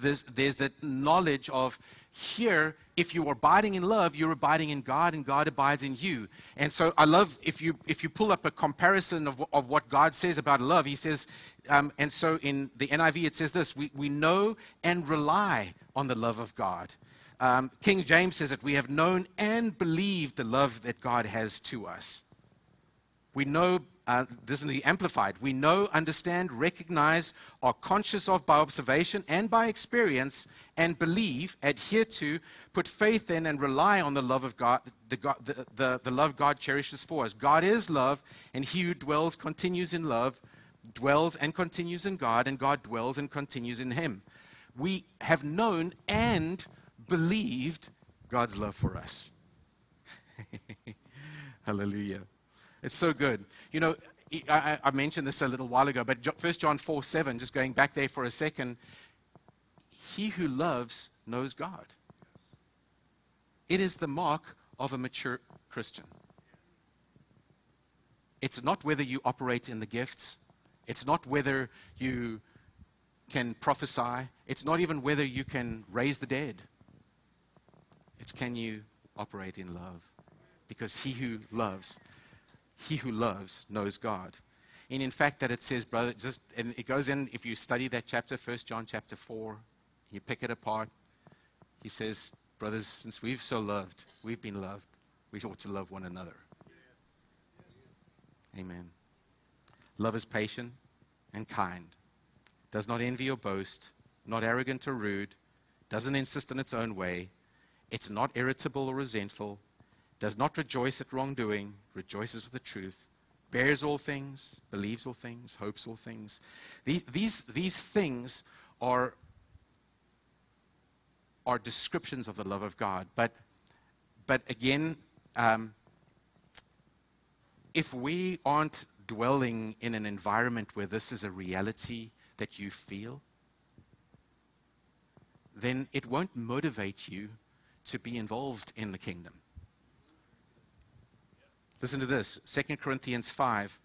There's, there's that knowledge of here, if you are abiding in love, you're abiding in God, and God abides in you. And so I love, if you if you pull up a comparison of, of what God says about love, he says, um, and so in the N I V it says this, we, we know and rely on the love of God. Um, King James says that we have known and believed the love that God has to us. We know, uh, this is the Amplified, we know, understand, recognize, are conscious of by observation and by experience, and believe, adhere to, put faith in, and rely on the love of God, the, God, the, the, the love God cherishes for us. God is love, and he who dwells, continues in love, dwells and continues in God, and God dwells and continues in him. We have known and believed God's love for us. Hallelujah. It's so good. You know, I, I mentioned this a little while ago, but First John four seven, just going back there for a second, he who loves knows God. It is the mark of a mature Christian. It's not whether you operate in the gifts. It's not whether you can prophesy. It's not even whether you can raise the dead. It's can you operate in love? Because he who loves He who loves knows God. And in fact that it says, brother, just, and it goes in, if you study that chapter, First John chapter four, you pick it apart. He says, brothers, since we've so loved, we've been loved, we ought to love one another. Yes. Amen. Love is patient and kind. does not envy or boast, not arrogant or rude, doesn't insist on its own way, it's not irritable or resentful, does not rejoice at wrongdoing, rejoices with the truth, bears all things, believes all things, hopes all things. These, these, these things are, are descriptions of the love of God. But, but again, um, if we aren't dwelling in an environment where this is a reality that you feel, then it won't motivate you to be involved in the kingdom. Listen to this, Second Corinthians five,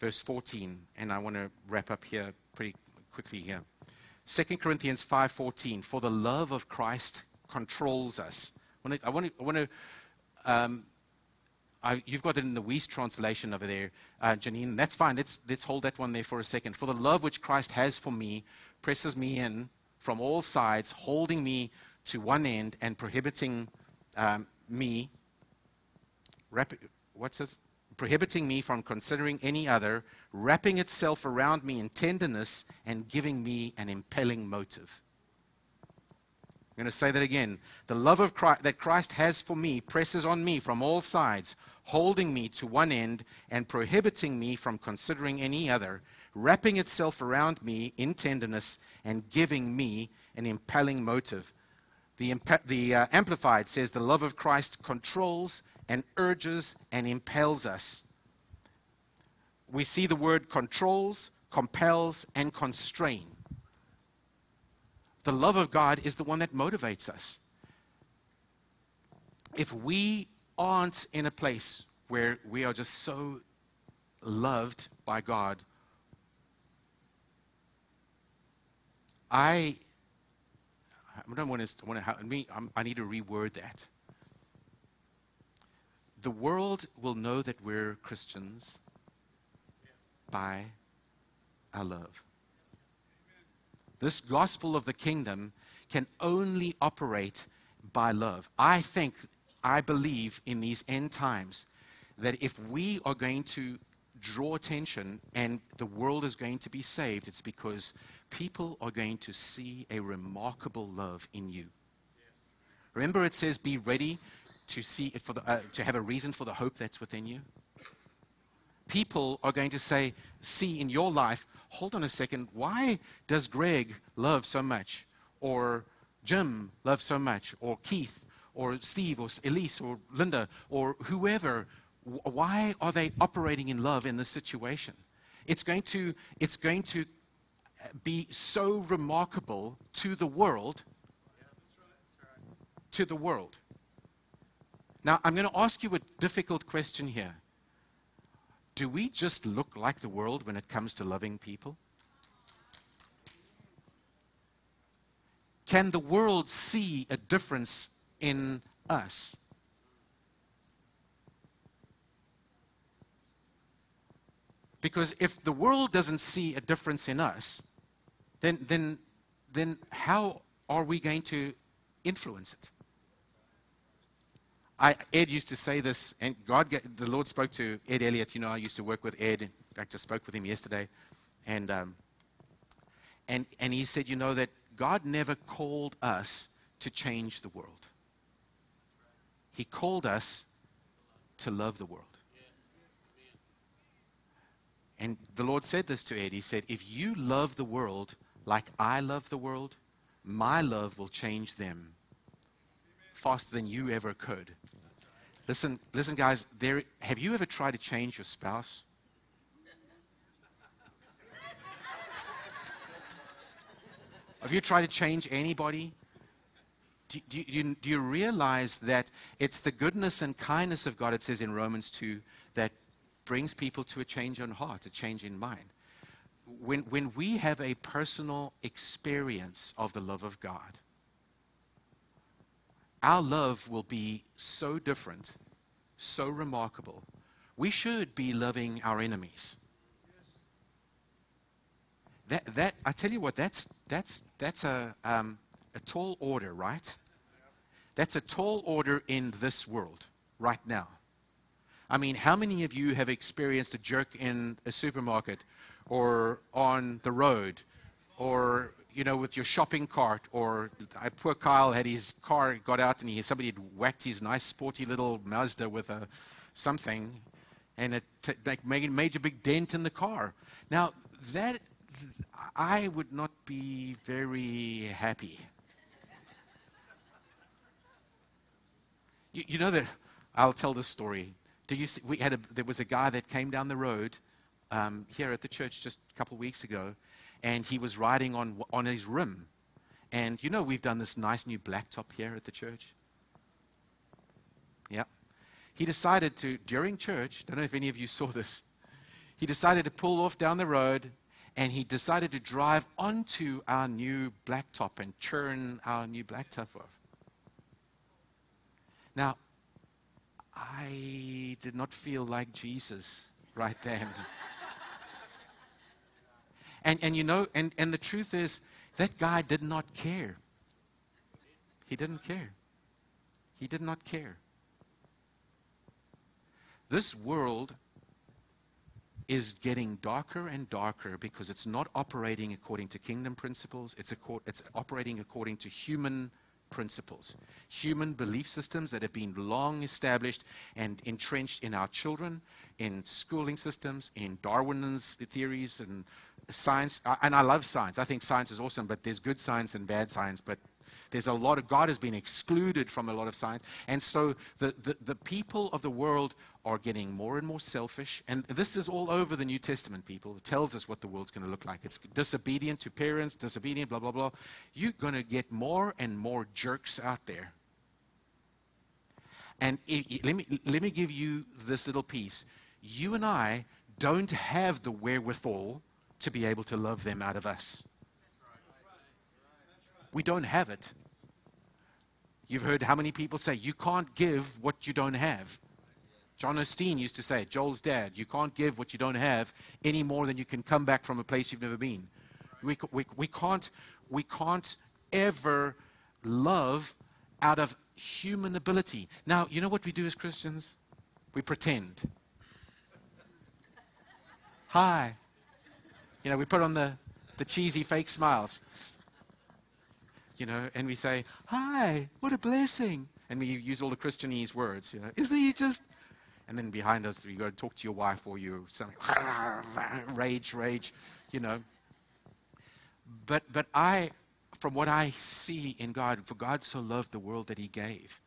verse fourteen, and I want to wrap up here pretty quickly here. Second Corinthians five fourteen, for the love of Christ controls us. I want to, I want to, I want to um, I, you've got it in the Weiss translation over there, uh, Janine. That's fine. Let's, let's hold that one there for a second. For the love which Christ has for me presses me in from all sides, holding me to one end and prohibiting um, me, rap- what's this? prohibiting me from considering any other, wrapping itself around me in tenderness and giving me an impelling motive. I'm going to say that again. The love of Christ, that Christ has for me, presses on me from all sides, holding me to one end and prohibiting me from considering any other, wrapping itself around me in tenderness and giving me an impelling motive. The, imp- the uh, Amplified says the love of Christ controls and urges and impels us. We see the word controls, compels, and constrain. The love of God is the one that motivates us. If we aren't in a place where we are just so loved by God, I, I don't want to, want to, I need to reword that. The world will know that we're Christians by our love. This gospel of the kingdom can only operate by love. I think, I believe in these end times that if we are going to draw attention and the world is going to be saved, it's because people are going to see a remarkable love in you. Remember, it says, be ready to see it for the, uh, to have a reason for the hope that's within you. People are going to say, see in your life, hold on a second, why does Greg love so much? Or Jim love so much? Or Keith? Or Steve? Or Elise? Or Linda? Or whoever? Why are they operating in love in this situation? It's going to, it's going to be so remarkable to the world. Yeah, that's right. That's right. To the world. Now, I'm going to ask you a difficult question here. Do we just look like the world when it comes to loving people? Can the world see a difference in us? Because if the world doesn't see a difference in us, then then then how are we going to influence it? I, Ed used to say this, and God, the Lord spoke to Ed Elliott. You know, I used to work with Ed. I just spoke with him yesterday, and um, and and he said, you know, that God never called us to change the world. He called us to love the world. And the Lord said this to Ed. He said, if you love the world like I love the world, my love will change them faster than you ever could. Listen, listen, guys, there, have you ever tried to change your spouse? Have you tried to change anybody? Do, do, you, do you realize that it's the goodness and kindness of God, it says in Romans two, that brings people to a change in heart, a change in mind. When, when we have a personal experience of the love of God, our love will be so different, so remarkable. We should be loving our enemies. Yes. That that I tell you what, that's that's that's a um, a tall order, right? Yeah. That's a tall order in this world right now. I mean, how many of you have experienced a jerk in a supermarket or on the road or, you know, with your shopping cart, or uh, poor Kyle had his car got out and he, somebody had whacked his nice sporty little Mazda with a something, and it t- like made, made a big dent in the car. Now, that, I would not be very happy. you, you know that, I'll tell this story. Do you see, we had a, there was a guy that came down the road um, here at the church just a couple of weeks ago, and he was riding on on his rim. And you know, we've done this nice new blacktop here at the church. Yeah. He decided to, during church, I don't know if any of you saw this, he decided to pull off down the road, and he decided to drive onto our new blacktop and churn our new blacktop off. Now, I did not feel like Jesus right then. And and you know, and, and the truth is, that guy did not care. He didn't care. He did not care. This world is getting darker and darker because it's not operating according to kingdom principles. It's, acor- it's operating according to human principles, human belief systems that have been long established and entrenched in our children, in schooling systems, in Darwin's theories and science. And I love science. I think science is awesome, but there's good science and bad science. But there's a lot of, God has been excluded from a lot of science. And so the, the, the people of the world are getting more and more selfish. And this is all over the New Testament, people. It tells us what the world's going to look like. It's disobedient to parents, disobedient, blah, blah, blah. You're going to get more and more jerks out there. And it, it, let me, let me give you this little piece. You and I don't have the wherewithal to be able to love them out of us. We don't have it. You've heard how many people say, you can't give what you don't have. John Osteen used to say, Joel's dad, you can't give what you don't have any more than you can come back from a place you've never been. We, we, we, can't, we can't ever love out of human ability. Now, you know what we do as Christians? We pretend. Hi. You know, we put on the, the cheesy fake smiles. You know, and we say, hi, what a blessing. And we use all the Christianese words, you know, isn't he just, and then behind us, you go talk to your wife or you something, rage, rage, you know. But, but I, from what I see in God, for God so loved the world that he gave.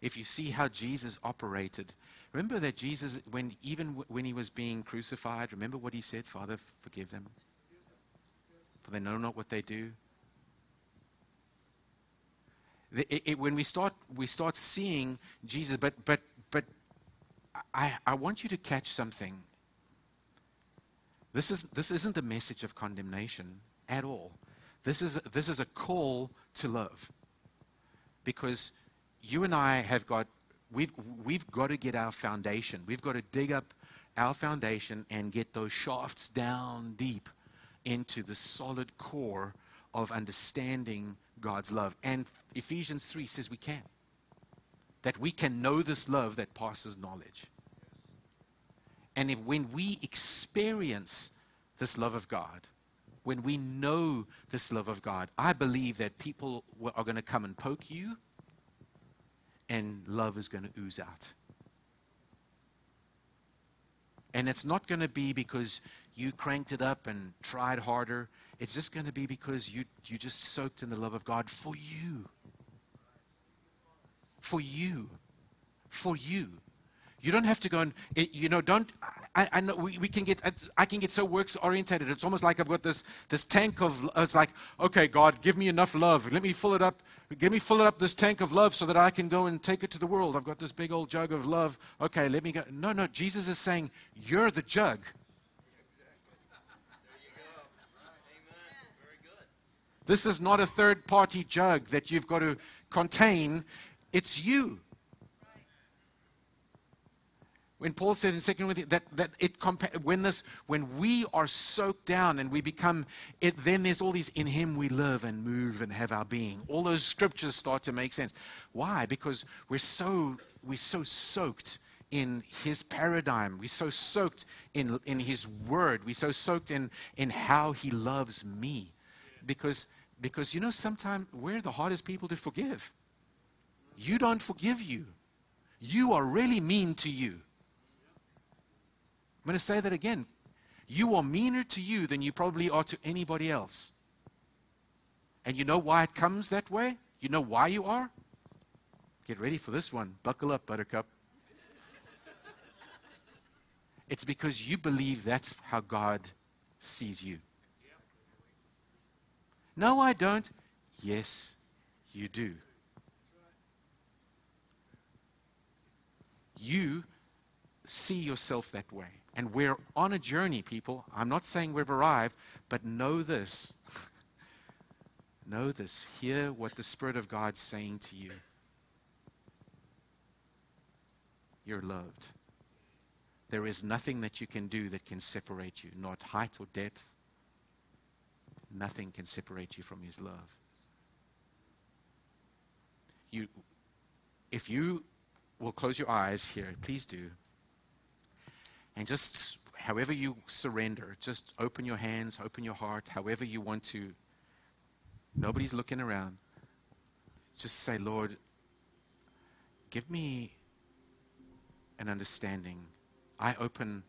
If you see how Jesus operated, remember that Jesus, when even when he was being crucified, remember what he said, Father, forgive them, for they know not what they do. It, it, when we start, we start seeing Jesus, but but but I, I want you to catch something. This is this isn't a message of condemnation at all. This is this is a call to love. Because you and I have got we've we've got to get our foundation. We've got to dig up our foundation and get those shafts down deep into the solid core of understanding God's love. And Ephesians three says we can. That we can know this love that passes knowledge. Yes. And if, when we experience this love of God, when we know this love of God, I believe that people w- are going to come and poke you, and love is going to ooze out. And it's not going to be because you cranked it up and tried harder. It's just going to be because you you just soaked in the love of God for you. For you. For you. You don't have to go and, you know, don't, I, I know, we, we can get, I can get so works oriented. It's almost like I've got this this tank of, it's like, okay, God, give me enough love. Let me fill it up. Give me, fill it up this tank of love so that I can go and take it to the world. I've got this big old jug of love. Okay, let me go. No, no, Jesus is saying, you're the jug. This is not a third-party jug that you've got to contain. It's you. Right. When Paul says in Second Corinthians that, that it compa- when this when we are soaked down and we become it, then there's all these in him we live and move and have our being. All those scriptures start to make sense. Why? Because we're so we're so soaked in his paradigm. We're so soaked in in his word. We're so soaked in in how he loves me. because, because you know, sometimes we're the hardest people to forgive. You don't forgive you. You are really mean to you. I'm going to say that again. You are meaner to you than you probably are to anybody else. And you know why it comes that way? You know why you are? Get ready for this one. Buckle up, buttercup. It's because you believe that's how God sees you. No, I don't. Yes, you do. You see yourself that way. And we're on a journey, people. I'm not saying we've arrived, but know this. Know this. Hear what the Spirit of God's saying to you. You're loved. There is nothing that you can do that can separate you, not height or depth. Nothing can separate you from His love. You, if you will close your eyes here, please do. And just however you surrender, just open your hands, open your heart, however you want to. Nobody's looking around. Just say, Lord, give me an understanding. I open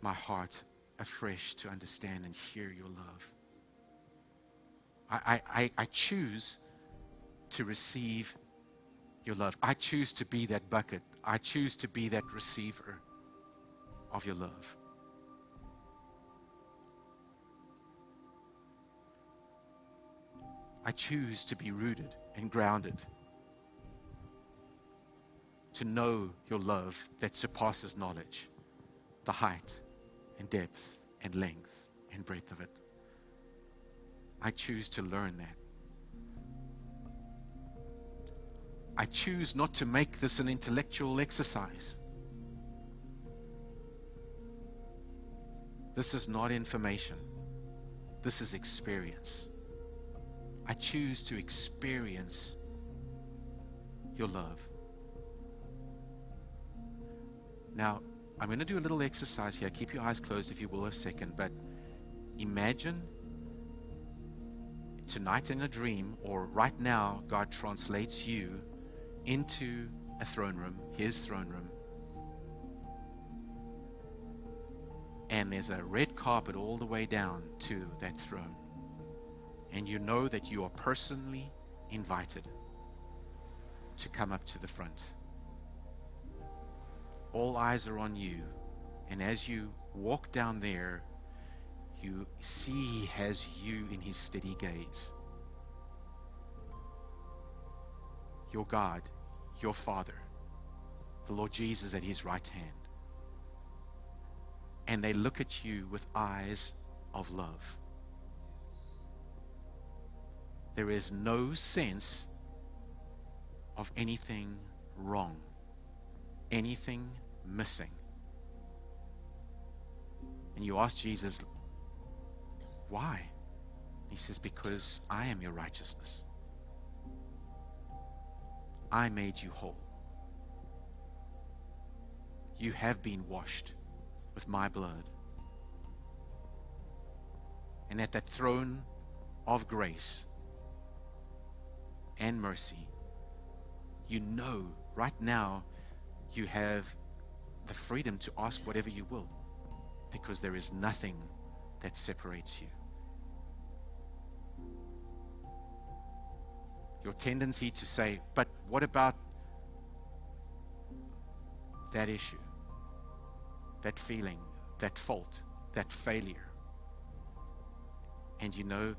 my heart afresh to understand and hear your love. I, I, I choose to receive your love. I choose to be that bucket. I choose to be that receiver of your love. I choose to be rooted and grounded, to know your love that surpasses knowledge, the height and depth and length and breadth of it. I choose to learn that. I choose not to make this an intellectual exercise. This is not information. This is experience. I choose to experience your love. Now, I'm going to do a little exercise here. Keep your eyes closed if you will a second, but imagine tonight in a dream, or right now, God translates you into a throne room, His throne room. And there's a red carpet all the way down to that throne. And you know that you are personally invited to come up to the front. All eyes are on you. And as you walk down there, you see He has you in His steady gaze. Your God, your Father, the Lord Jesus at His right hand. And they look at you with eyes of love. There is no sense of anything wrong, anything missing. And you ask Jesus, why? He says, because I am your righteousness. I made you whole. You have been washed with my blood. And at that throne of grace and mercy, you know right now you have the freedom to ask whatever you will, because there is nothing that separates you. Your tendency to say, but what about that issue, that feeling, that fault, that failure? And you know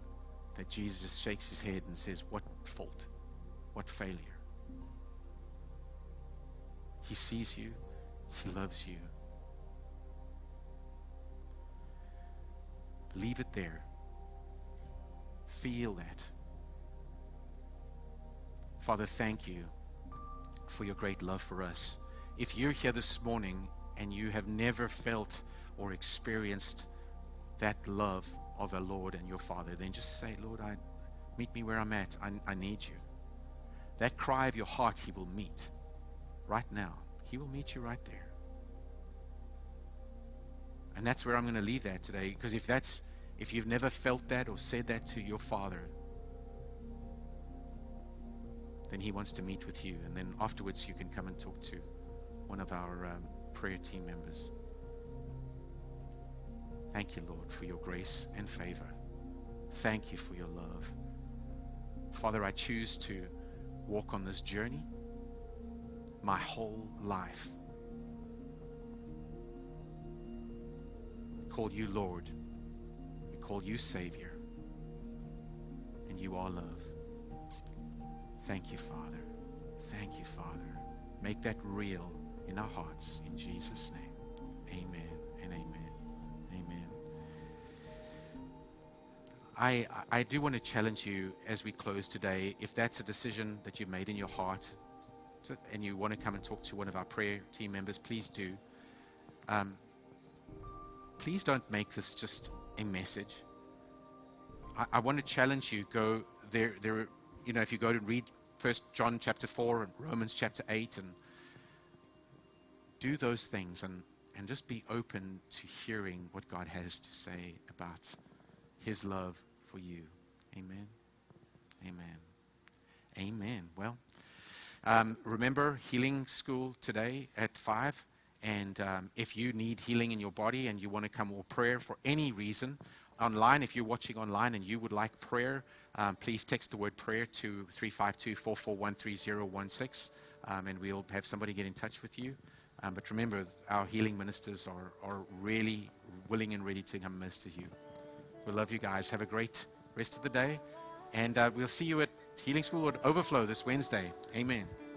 that Jesus shakes His head and says, what fault? What failure? He sees you. He loves you. Leave it there. Feel that. Father, thank you for your great love for us. If you're here this morning and you have never felt or experienced that love of our Lord and your Father, then just say, Lord, I, meet me where I'm at. I, I need you. That cry of your heart, He will meet right now. He will meet you right there. And that's where I'm going to leave that today, because if that's If you've never felt that or said that to your Father, then He wants to meet with you. And then afterwards, you can come and talk to one of our um, prayer team members. Thank you, Lord, for your grace and favor. Thank you for your love. Father, I choose to walk on this journey my whole life. We call you Lord. We call you Savior. And you are love. Thank you, Father. Thank you, Father. Make that real in our hearts. In Jesus' name, amen and amen. Amen. I, I do want to challenge you as we close today. If that's a decision that you made in your heart to, and you want to come and talk to one of our prayer team members, please do. Um, please don't make this just a message. I, I want to challenge you. Go there. There, you know, if you go to read First John chapter four and Romans chapter eight, and do those things, and, and just be open to hearing what God has to say about His love for you. Amen. Amen. Amen. Well, um, remember healing school today at five. And um, if you need healing in your body and you want to come or prayer for any reason, online, if you're watching online and you would like prayer, um, please text the word prayer to three five two, four four one, three zero one six, um, and we'll have somebody get in touch with you. Um, but remember, our healing ministers are, are really willing and ready to come minister to you. We love you guys. Have a great rest of the day. And uh, we'll see you at Healing School at Overflow this Wednesday. Amen.